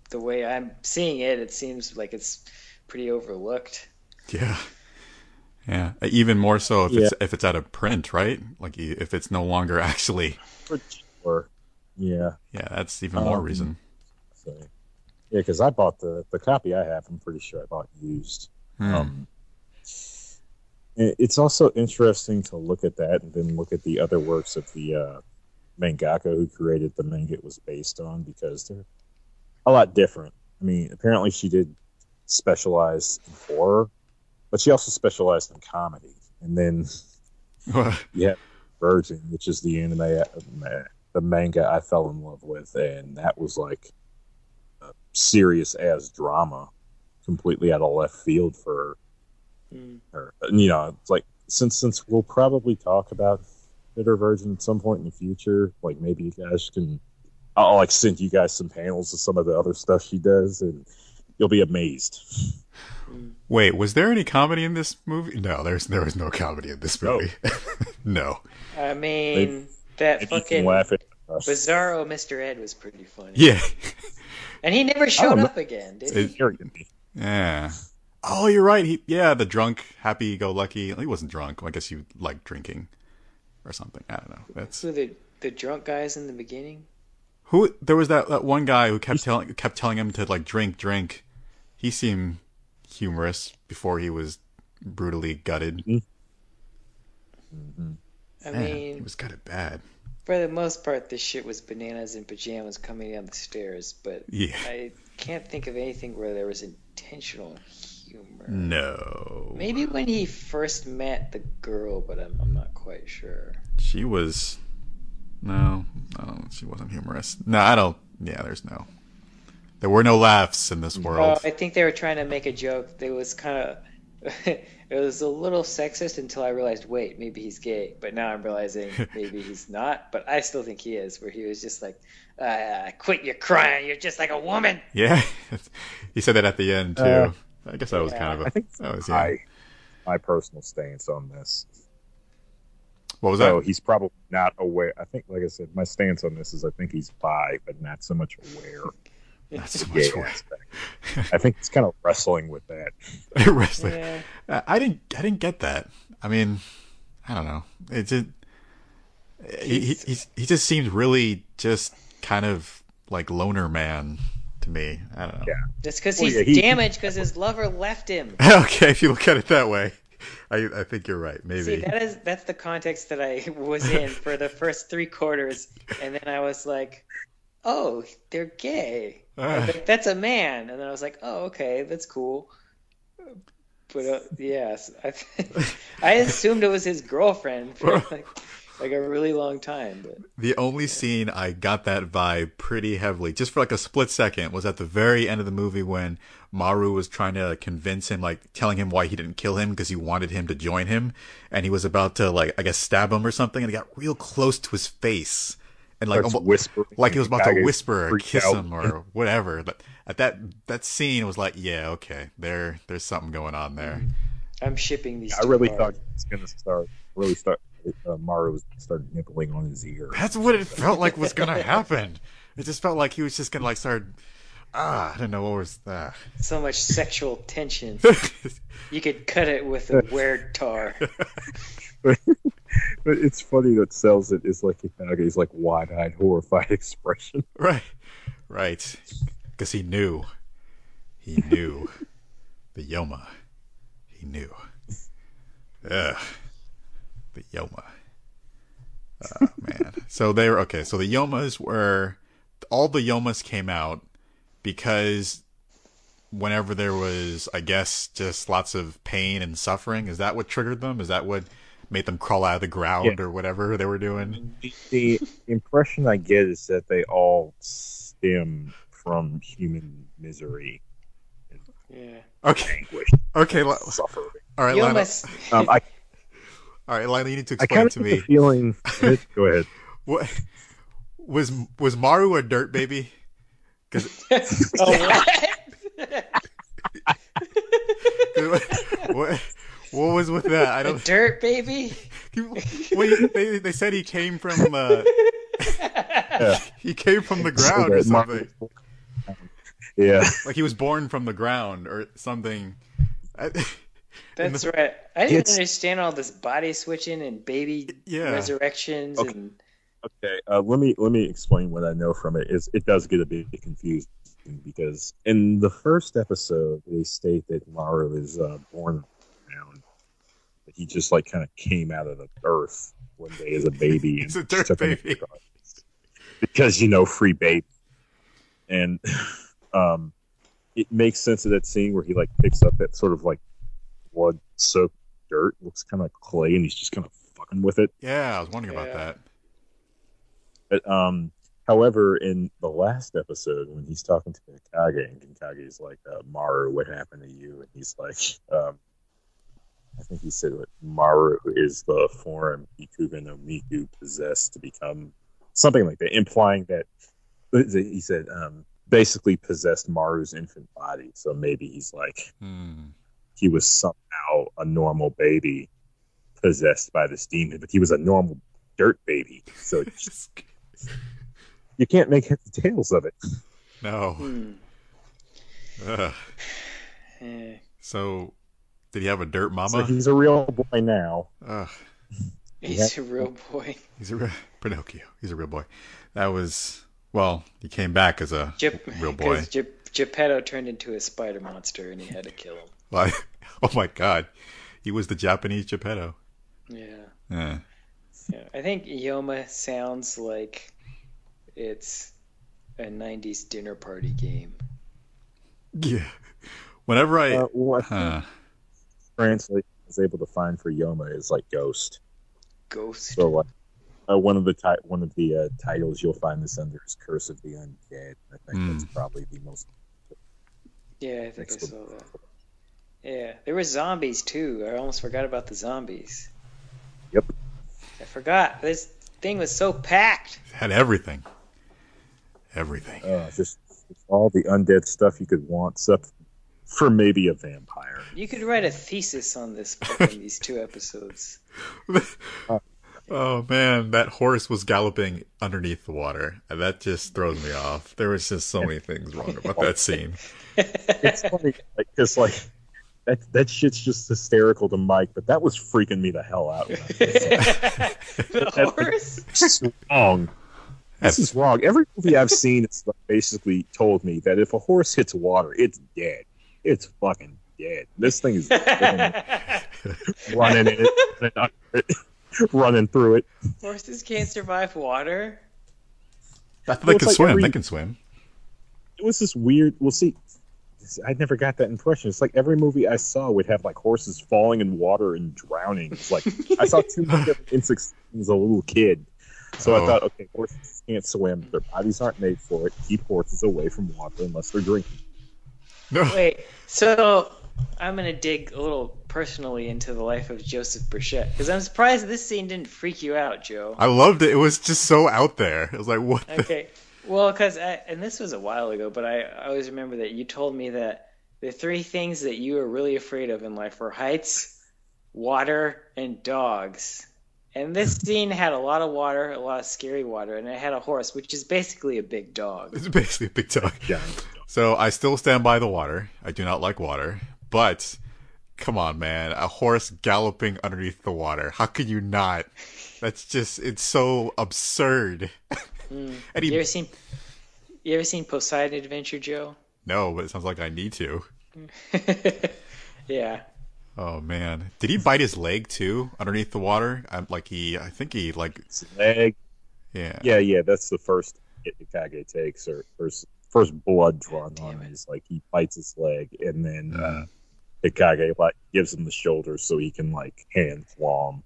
the way I'm seeing it, it seems like it's pretty overlooked. Yeah. Yeah, even more so if it's out of print, right? Like if it's no longer actually. For sure. Yeah. Yeah, that's even more reason. So, yeah, because I bought the copy I have. I'm pretty sure I bought used. It's also interesting to look at that and then look at the other works of the mangaka who created the manga it was based on, because they're a lot different. I mean, apparently she did specialize in horror, but she also specialized in comedy. And then you have Virgin, which is the anime, the manga I fell in love with, and that was like a serious ass drama, completely out of left field for her. You know, it's like since we'll probably talk about Bitter Virgin at some point in the future, like maybe you guys can, I'll like send you guys some panels of some of the other stuff she does, and you'll be amazed. Wait, was there any comedy in this movie? No, there was no comedy in this movie. No. I mean, that fucking Bizarro Mr. Ed was pretty funny. Yeah. And he never showed up again, did he? Yeah. Oh, you're right. The drunk, happy-go-lucky. He wasn't drunk. I guess he liked drinking or something. I don't know. That's who the drunk guys in the beginning? Who? There was that one guy who kept telling him to like drink. He seemed humorous before he was brutally gutted. I mean, he was gutted bad. For the most part, this shit was bananas and pajamas coming down the stairs, but I can't think of anything where there was intentional humor. No. Maybe when he first met the girl, but I'm not quite sure. She was... No, she wasn't humorous. No, I don't... Yeah, there's no... There were no laughs in this world. I think they were trying to make a joke. It was kind of... It was a little sexist until I realized, wait, maybe he's gay. But now I'm realizing maybe he's not. But I still think he is, where he was just like, quit your crying. You're just like a woman. Yeah. He said that at the end, too. I guess that was kind of a... My personal stance on this. What was that? So he's probably not aware. I think, like I said, my stance on this is I think he's bi, but not so much aware. Not so much aware. I think he's kind of wrestling with that. Wrestling. Yeah. I didn't get that. I mean, I don't know. It just he just seemed really just kind of like loner man to me. I don't know. Yeah. That's because he's damaged because his lover left him. Okay, if you look at it that way. I think you're right. Maybe. See, that's the context that I was in for the first 3 quarters, and then I was like, "Oh, they're gay. Like, that's a man." And then I was like, "Oh, okay, that's cool." But yes, I assumed it was his girlfriend for like a really long time. But the only scene I got that vibe pretty heavily, just for like a split second, was at the very end of the movie when Maru was trying to convince him, like telling him why he didn't kill him because he wanted him to join him, and he was about to, like, I guess stab him or something, and he got real close to his face and like almost, like he was about to whisper or kiss him or whatever. But at that scene, it was like, yeah, okay, there's something going on there. I'm shipping these. I really thought it was gonna start. Maru started nibbling on his ear. That's what it felt like was gonna happen. It just felt like he was just gonna like start. I don't know what was that. So much sexual tension. You could cut it with a weird tar. But it's funny that sells it is like he's like wide-eyed, horrified expression. Right. Because he knew the Yoma. Ugh. The Yoma. Man. So they were okay. So the Yomas were, all the Yomas came out because whenever there was, I guess, just lots of pain and suffering. Is that what triggered them? Is that what made them crawl out of the ground or whatever they were doing? The impression I get is that they all stem from human misery. Yeah. Okay. Anguish. Okay. Suffering. All right, Lana. All right, Lana, you need to explain to me. I feeling. Go ahead. What was Maru a dirt baby? What was with that? I don't. A dirt baby. Wait, they said he came from. He came from the ground or something. Yeah, like he was born from the ground or something. That's right. I didn't understand all this body switching and baby resurrections. Okay, and... let me explain what I know from it. It does get a bit confusing because in the first episode they state that Maru is born down, but he just like kind of came out of the earth one day as a baby. It's a dirt baby because free baby and. It makes sense of that scene where he like picks up that sort of like blood soaked dirt, looks kind of clay, and he's just kind of fucking with it. Yeah, I was wondering about that. But however, in the last episode when he's talking to Kage and Kage's like, Maru, what happened to you? And he's like, I think he said what Maru is the form Ikuga no Miku possessed to become something like that, implying that he said, basically possessed Maru's infant body, so maybe he's like he was somehow a normal baby possessed by this demon, but he was a normal dirt baby, so you can't make head and tails of it. No. So did he have a dirt mama? So he's a real boy now. He's a real boy. He's a real Pinocchio. He's a real boy. That was... Well, he came back as a real boy. Geppetto turned into a spider monster, and he had to kill him. Oh my God, he was the Japanese Geppetto. Yeah. I think Yoma sounds like it's a '90s dinner party game. Yeah. Whenever I translation was able to find for Yoma is like ghost. Ghost. So like. One of the titles you'll find this under is Curse of the Undead. I think that's probably the most. Yeah, I think I saw that. Yeah, there were zombies too. I almost forgot about the zombies. Yep. I forgot. This thing was so packed. It had everything. Everything. Just all the undead stuff you could want, except for maybe a vampire. You could write a thesis on this book in these two episodes. Oh man, that horse was galloping underneath the water. That just throws me off. There was just so many things wrong about that scene. It's funny because like that shit's just hysterical to Mike, but that was freaking me the hell out. The horse? This is wrong. This is wrong. Every movie I've seen has basically told me that if a horse hits water, it's dead. It's fucking dead. This thing is running in it. Under it. Running through it. Horses can't survive water. They can swim. They can swim. It was this weird. Well, see, I never got that impression. It's like every movie I saw would have like horses falling in water and drowning. It's like I saw too much of Insects as a little kid, so I thought, okay, horses can't swim. Their bodies aren't made for it. Keep horses away from water unless they're drinking. Wait, so. I'm going to dig a little personally into the life of Joseph Bruchette, because I'm surprised this scene didn't freak you out, Joe. I loved it. It was just so out there. It was like, what the... Okay. Well, because, and this was a while ago, but I always remember that you told me that the three things that you were really afraid of in life were heights, water, and dogs. And this scene had a lot of water, a lot of scary water, and it had a horse, which is basically a big dog. It's basically a big dog. Yeah. So I still stand by the water. I do not like water. But, come on, man, a horse galloping underneath the water. How could you not? That's just, it's so absurd. And you ever seen Poseidon Adventure, Joe? No, but it sounds like I need to. Yeah. Oh man, did he bite his leg too underneath the water? His leg. Yeah. That's the first hit the Kage takes, or first blood drawn on him. Is like he bites his leg, and then the Kage like gives him the shoulder so he can like hand claw him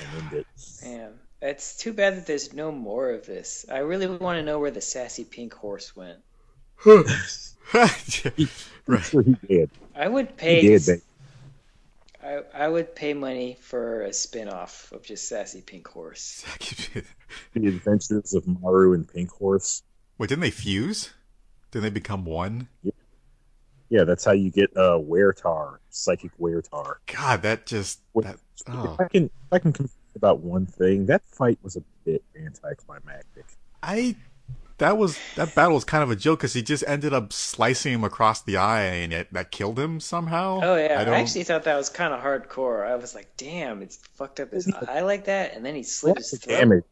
and end it. Man, it's too bad that there's no more of this. I really want to know where the sassy pink horse went. He did. I would pay. He did, I would pay money for a spin-off of just Sassy Pink Horse. The Adventures of Maru and Pink Horse. Wait, didn't they fuse? Didn't they become one? Yeah, that's how you get Weretar, Psychic Weretar. God, that just... If I can complain about one thing, that fight was a bit anticlimactic. That battle was kind of a joke because he just ended up slicing him across the eye, and yet that killed him somehow. Oh yeah, I actually thought that was kind of hardcore. I was like, "Damn, it's fucked up his eye like that," and then he slit his throat. Damage.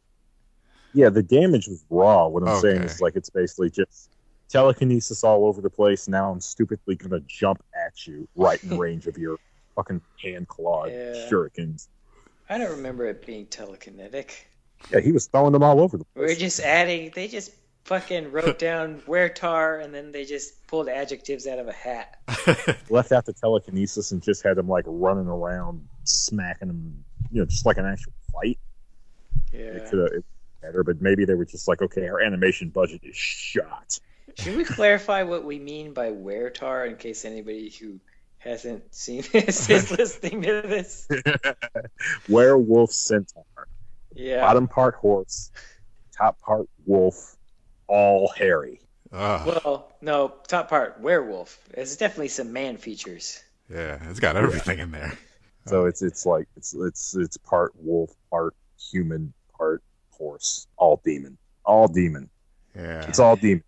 Yeah, the damage was raw. What I'm saying is, like, it's basically just telekinesis all over the place. Now I'm stupidly gonna jump at you right in range of your fucking hand clawed shurikens. I don't remember it being telekinetic. Yeah, he was throwing them all over the place. They just fucking wrote down Weretar, and then they just pulled adjectives out of a hat. Left out the telekinesis and just had them like running around, smacking them, just like an actual fight. Yeah. It could have better, but maybe they were just like, okay, our animation budget is shot. Should we clarify what we mean by Weretar in case anybody who hasn't seen this is listening to this? Werewolf centaur. Yeah. Bottom part horse, top part wolf, all hairy. Well, no, top part werewolf. It's definitely some man features. Yeah, it's got everything in there. So it's part wolf, part human, part horse, all demon. Yeah, it's all demon.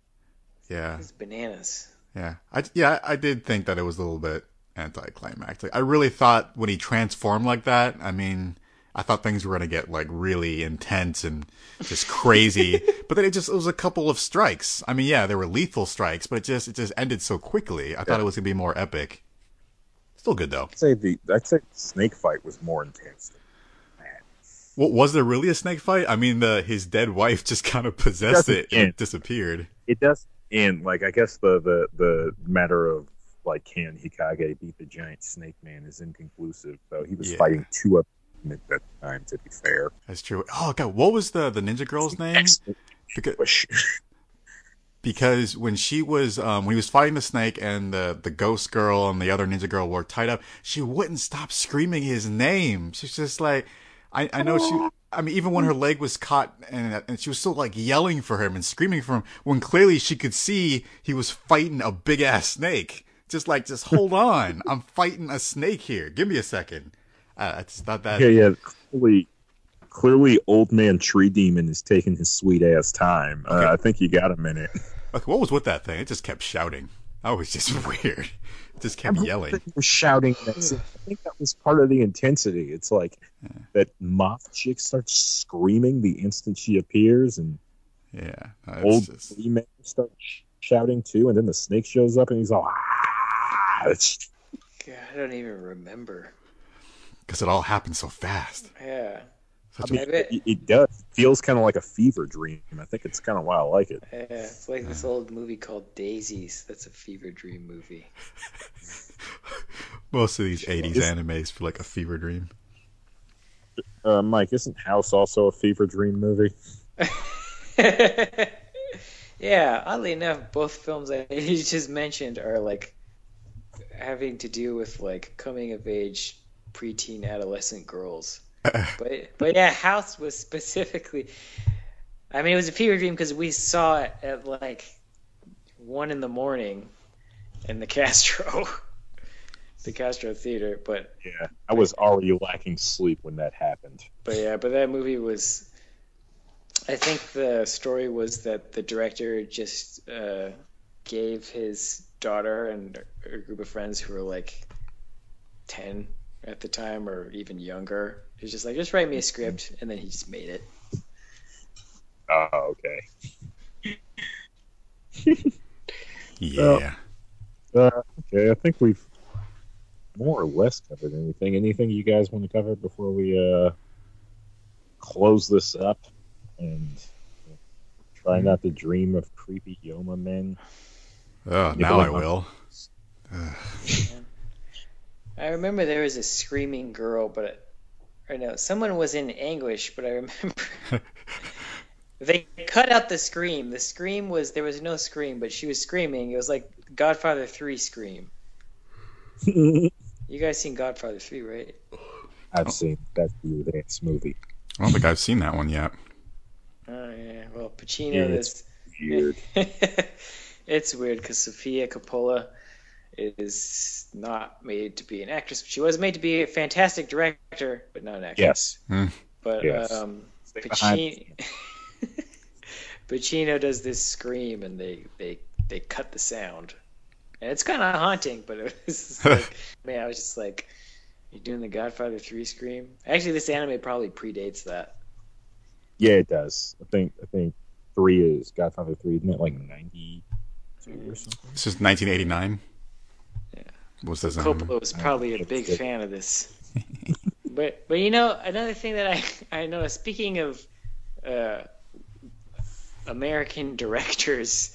Yeah, it's bananas. Yeah, I did think that it was a little bit anticlimactic. I really thought when he transformed like that, I thought things were going to get like really intense and just crazy, but then it was a couple of strikes. There were lethal strikes, but it just ended so quickly. I thought it was going to be more epic. Still good though. I'd say the snake fight was more intense. What was there really a snake fight? His dead wife just kind of possessed it and it disappeared. It does end. Like I guess the matter of like can Hikage beat the giant snake man is inconclusive. So he was fighting two of at that time, to be fair. That's true. Oh god, what was the ninja girl's name? Because when she was when he was fighting the snake and the ghost girl and the other ninja girl were tied up, she wouldn't stop screaming his name. She's just like, I know she. Even when her leg was caught and she was still like yelling for him and screaming for him when clearly she could see he was fighting a big ass snake. Just hold on, I'm fighting a snake here. Give me a second. It's not that. Yeah. Clearly, old man Tree Demon is taking his sweet ass time. Okay. I think you got a minute. Okay, what was with that thing? It just kept shouting. That was just weird. It just kept yelling. It was shouting. I think that was part of the intensity. It's like that moth chick starts screaming the instant she appears, and old Tree Man starts shouting too, and then the snake shows up, and he's all ah. God, I don't even remember. Because it all happened so fast. Yeah. It does. It feels kind of like a fever dream. I think it's kind of why I like it. Yeah, it's like this old movie called Daisies. That's a fever dream movie. Most of these 80s animes feel like a fever dream. Mike, isn't House also a fever dream movie? Yeah, oddly enough, both films that you just mentioned are like having to do with like coming of age preteen adolescent girls, but yeah, House was specifically. It was a fever dream because we saw it at like 1 a.m. in the Castro Theater. But yeah, I was already lacking sleep when that happened. But yeah, that movie was. I think the story was that the director just gave his daughter and a group of friends who were like 10. At the time, or even younger, he's just like, just write me a script, and then he just made it. Oh, okay. Yeah. Okay, I think we've more or less covered anything. Anything you guys want to cover before we close this up and try not to dream of creepy Yoma men? Oh, now I will. I remember there was a screaming girl, but I know someone was in anguish, but I remember they cut out the scream. The scream was, there was no scream, but she was screaming. It was like Godfather 3 scream. You guys seen Godfather 3, right? I've seen that movie. I don't think I've seen that one yet. Oh, yeah. Well, Pacino is... weird. It's weird because Sofia Coppola is not made to be an actress. She was made to be a fantastic director, but not an actress. Yes. But Pacino does this scream, and they cut the sound. And it's kind of haunting, but it was like, man, I was just like, you're doing the Godfather 3 scream? Actually, this anime probably predates that. Yeah, it does. I think 3 is Godfather 3, isn't it like 92 or something? This is 1989? Yeah. What's this Coppola anime? Was probably a big fan of this. But you know, another thing that I noticed, speaking of American directors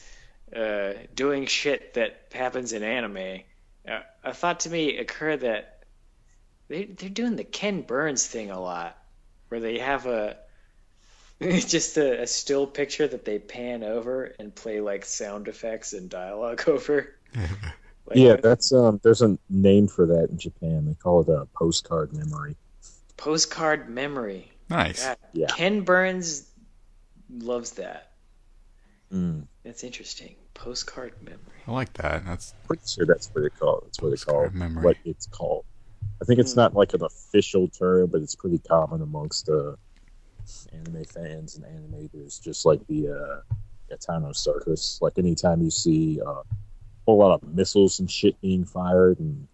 doing shit that happens in anime, a thought to me occurred that they're doing the Ken Burns thing a lot, where they have a still picture that they pan over and play like sound effects and dialogue over. Like, yeah, that's there's a name for that in Japan. They call it a postcard memory. Postcard memory. Nice. God, yeah. Ken Burns loves that. Mm. That's interesting. Postcard memory. I like that. That's pretty sure that's what they call it. That's what they call memory. What it's called. I think it's not like an official term, but it's pretty common amongst anime fans and animators. Just like the Itano circus. Like anytime you see a whole lot of missiles and shit being fired and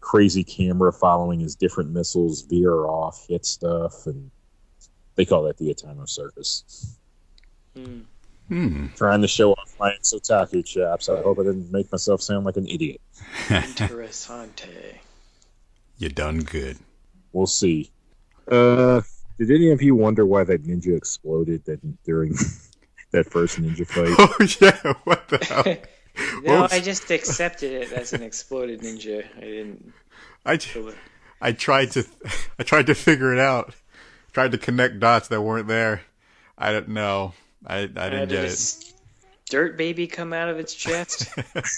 crazy camera following as different missiles veer off, hit stuff, and they call that the Itano circus. Hmm. Trying to show off my Sotaku chops. I hope I didn't make myself sound like an idiot. Interessante. You done good. We'll see. Did any of you wonder why that ninja exploded during that first ninja fight? Oh, yeah. What the hell? No, I just accepted it as an exploded ninja. I didn't... I tried to figure it out. Tried to connect dots that weren't there. I don't know. I didn't get it. Dirt baby come out of its chest?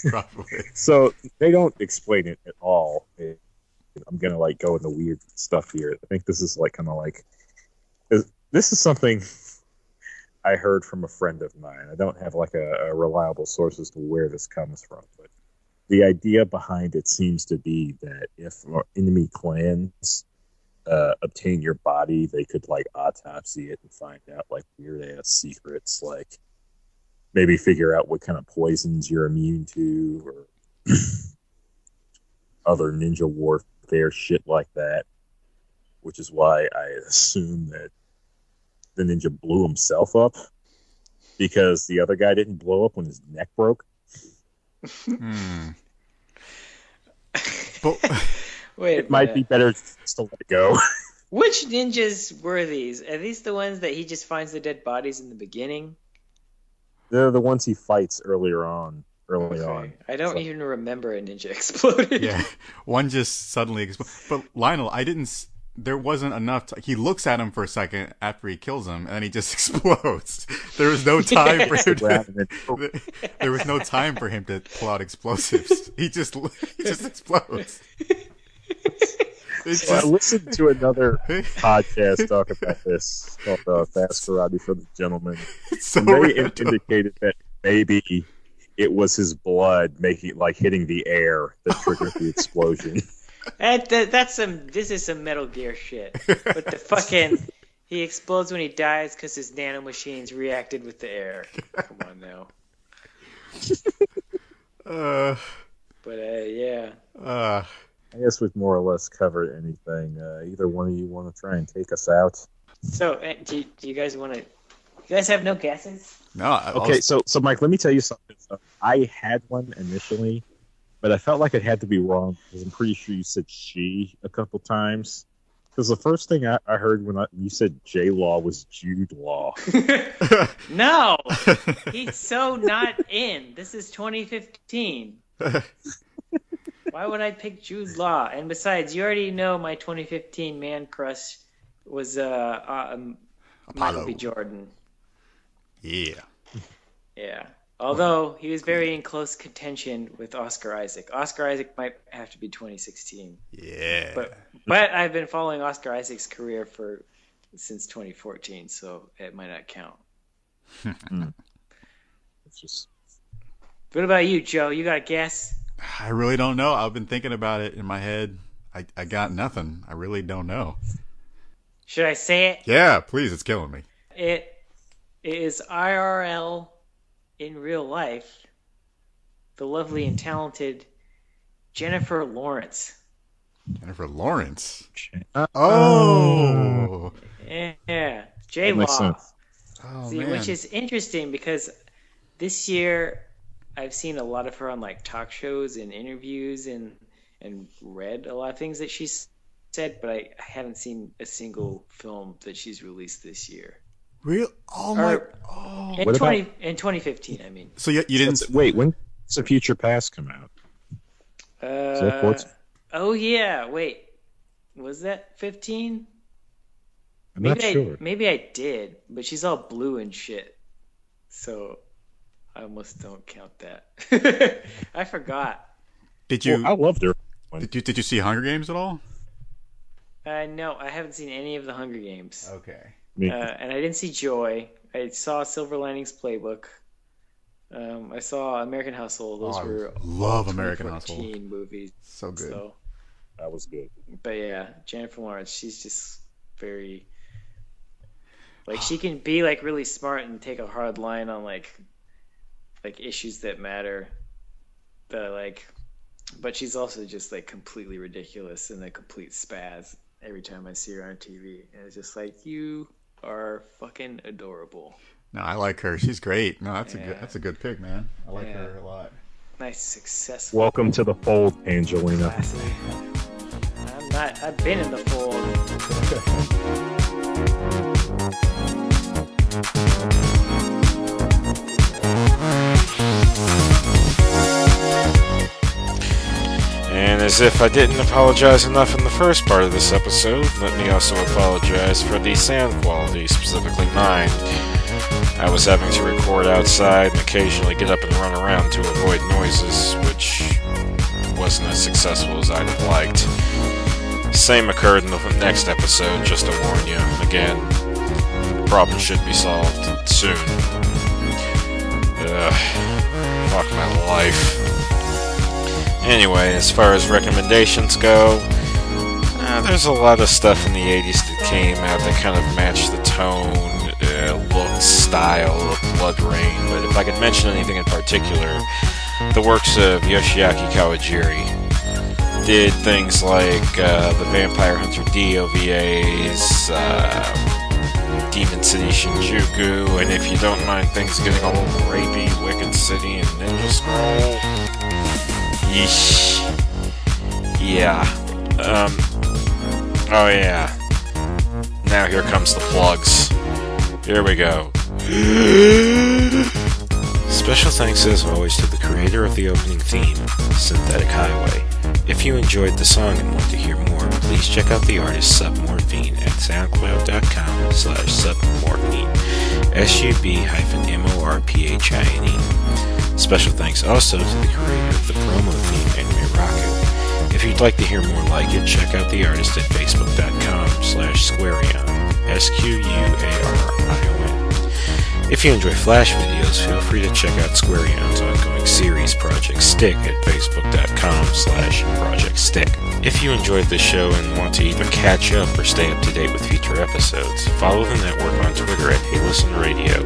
Probably. So they don't explain it at all. I'm gonna like go into weird stuff here. I think this is like kind of like this is something I heard from a friend of mine. I don't have like a reliable source as to where this comes from, but the idea behind it seems to be that if enemy clans obtain your body, they could like autopsy it and find out like weird ass secrets, like maybe figure out what kind of poisons you're immune to or other ninja warfare shit like that, which is why I assume that the ninja blew himself up because the other guy didn't blow up when his neck broke. But wait, it might be better just to let it go. Which ninjas were these? Are these the ones that he just finds the dead bodies in the beginning? They're the ones he fights early on. I don't even remember a ninja exploded. Yeah, one just suddenly exploded. But Lionel, there wasn't enough time. He looks at him for a second after he kills him, and then he just explodes. There was no time for him to... There was no time for him to pull out explosives. He just explodes. So I listened to another podcast talk about this called Fast Karate for the Gentleman. So they indicated that maybe it was his blood hitting the air that triggered the explosion. This is some Metal Gear shit. But the fucking... He explodes when he dies because his nanomachines reacted with the air. Come on now. Yeah. I guess we've more or less covered anything. Either one of you want to try and take us out? So, do you guys want to... You guys have no guesses? No. Okay, so Mike, let me tell you something. I had one initially, but I felt like it had to be wrong because I'm pretty sure you said she a couple times. Because the first thing I heard when you said J-Law was Jude Law. No! He's so not in. This is 2015. Why would I pick Jude Law? And besides, you already know my 2015 man crush was Michael B. Jordan. Yeah. Yeah. Although he was very in close contention with Oscar Isaac. Oscar Isaac might have to be 2016. Yeah. But I've been following Oscar Isaac's career since 2014, so it might not count. It's just... What about you, Joe? You got a guess? I really don't know. I've been thinking about it in my head. I got nothing. I really don't know. Should I say it? Yeah, please. It's killing me. It is IRL... in real life, the lovely and talented Jennifer Lawrence. Jennifer Lawrence? Oh! Yeah. J-Law. Oh, see, man. Which is interesting because this year I've seen a lot of her on like talk shows and interviews and read a lot of things that she's said, but I haven't seen a single film that she's released this year. Real? Oh my! Oh. In 2015, I mean. So you didn't wait. When does The Future Past come out? Oh yeah. Wait. Was that 15? I'm not sure. Maybe I did, but she's all blue and shit. So I almost don't count that. I forgot. Did you? Well, I loved her. Did you see Hunger Games at all? No, I haven't seen any of the Hunger Games. Okay. And I didn't see Joy. I saw Silver Linings Playbook. I saw American Hustle. Those were love American Hustle movies. So good. So, that was good. But yeah, Jennifer Lawrence. She's just very like she can be like really smart and take a hard line on like issues that matter. But she's also just like completely ridiculous and a complete spaz every time I see her on TV. And it's just like you are fucking adorable. No, I like her. She's great. No, that's a good pick, man. I like her a lot. Nice, successful. Welcome to the fold, Angelina. Classic. I've been in the fold. And as if I didn't apologize enough in the first part of this episode, let me also apologize for the sound quality, specifically mine. I was having to record outside and occasionally get up and run around to avoid noises, which wasn't as successful as I'd have liked. Same occurred in the next episode, just to warn you. Again, the problem should be solved soon. Fuck my life. Anyway, as far as recommendations go, there's a lot of stuff in the 80s that came out that kind of matched the tone, look, style of Blood Rain, but if I could mention anything in particular, the works of Yoshiaki Kawajiri did things like the Vampire Hunter D OVAs, Demon City Shinjuku, and if you don't mind things getting a little rapey, Wicked City and Ninja Scroll. Yeesh. Yeah. Oh yeah. Now here comes the plugs. Here we go. Special thanks as always to the creator of the opening theme, Synthetic Highway. If you enjoyed the song and want to hear more, please check out the artist Submorphine at soundcloud.com/submorphine. SUB-MORPHINE. Special thanks also to the creator of the promo theme, Anime Rocket. If you'd like to hear more like it, check out the artist at facebook.com/squarion, SQUARION. If you enjoy Flash videos, feel free to check out Squarion's ongoing series, Project Stick, at facebook.com/Project Stick. If you enjoyed this show and want to either catch up or stay up to date with future episodes, follow the network on Twitter at HeyListenRadio.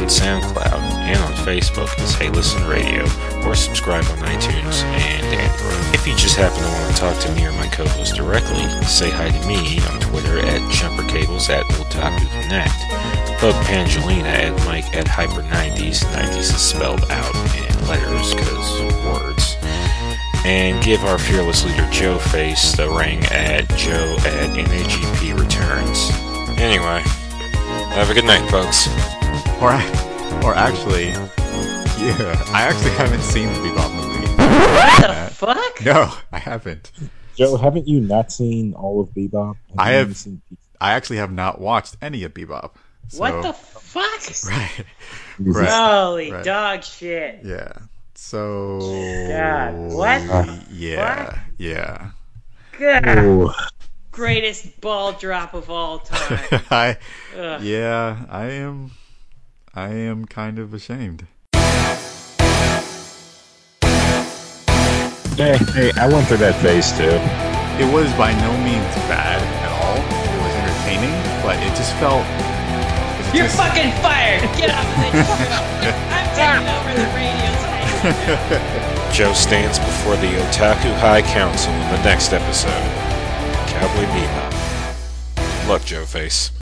On SoundCloud and on Facebook as Hey Listen Radio, or subscribe on iTunes and Android. If you just happen to want to talk to me or my co-host directly, say hi to me on Twitter at JumperCables at OtakuConnect, Bug Pangelina at Mike at Hyper90s, 90s is spelled out in letters because words, and give our fearless leader Joe Face the ring at joe@nagpreturns. Anyway, have a good night, folks. Or actually, yeah, I actually haven't seen the Bebop movie. What the fuck? No, I haven't. Joe, haven't you not seen all of Bebop? I actually have not watched any of Bebop. So, what the fuck? Right. Holy dog shit. Yeah. So. God. What? Yeah. Fuck? Yeah. God. Greatest ball drop of all time. I am kind of ashamed. Hey, I went through that phase too. It was by no means bad at all. It was entertaining, but it just felt... You're just... fucking fired! Get off of the show! I'm taking over the radio tonight. Joe stands before the Otaku High Council in the next episode. Cowboy Bebop. Look, Joe Face.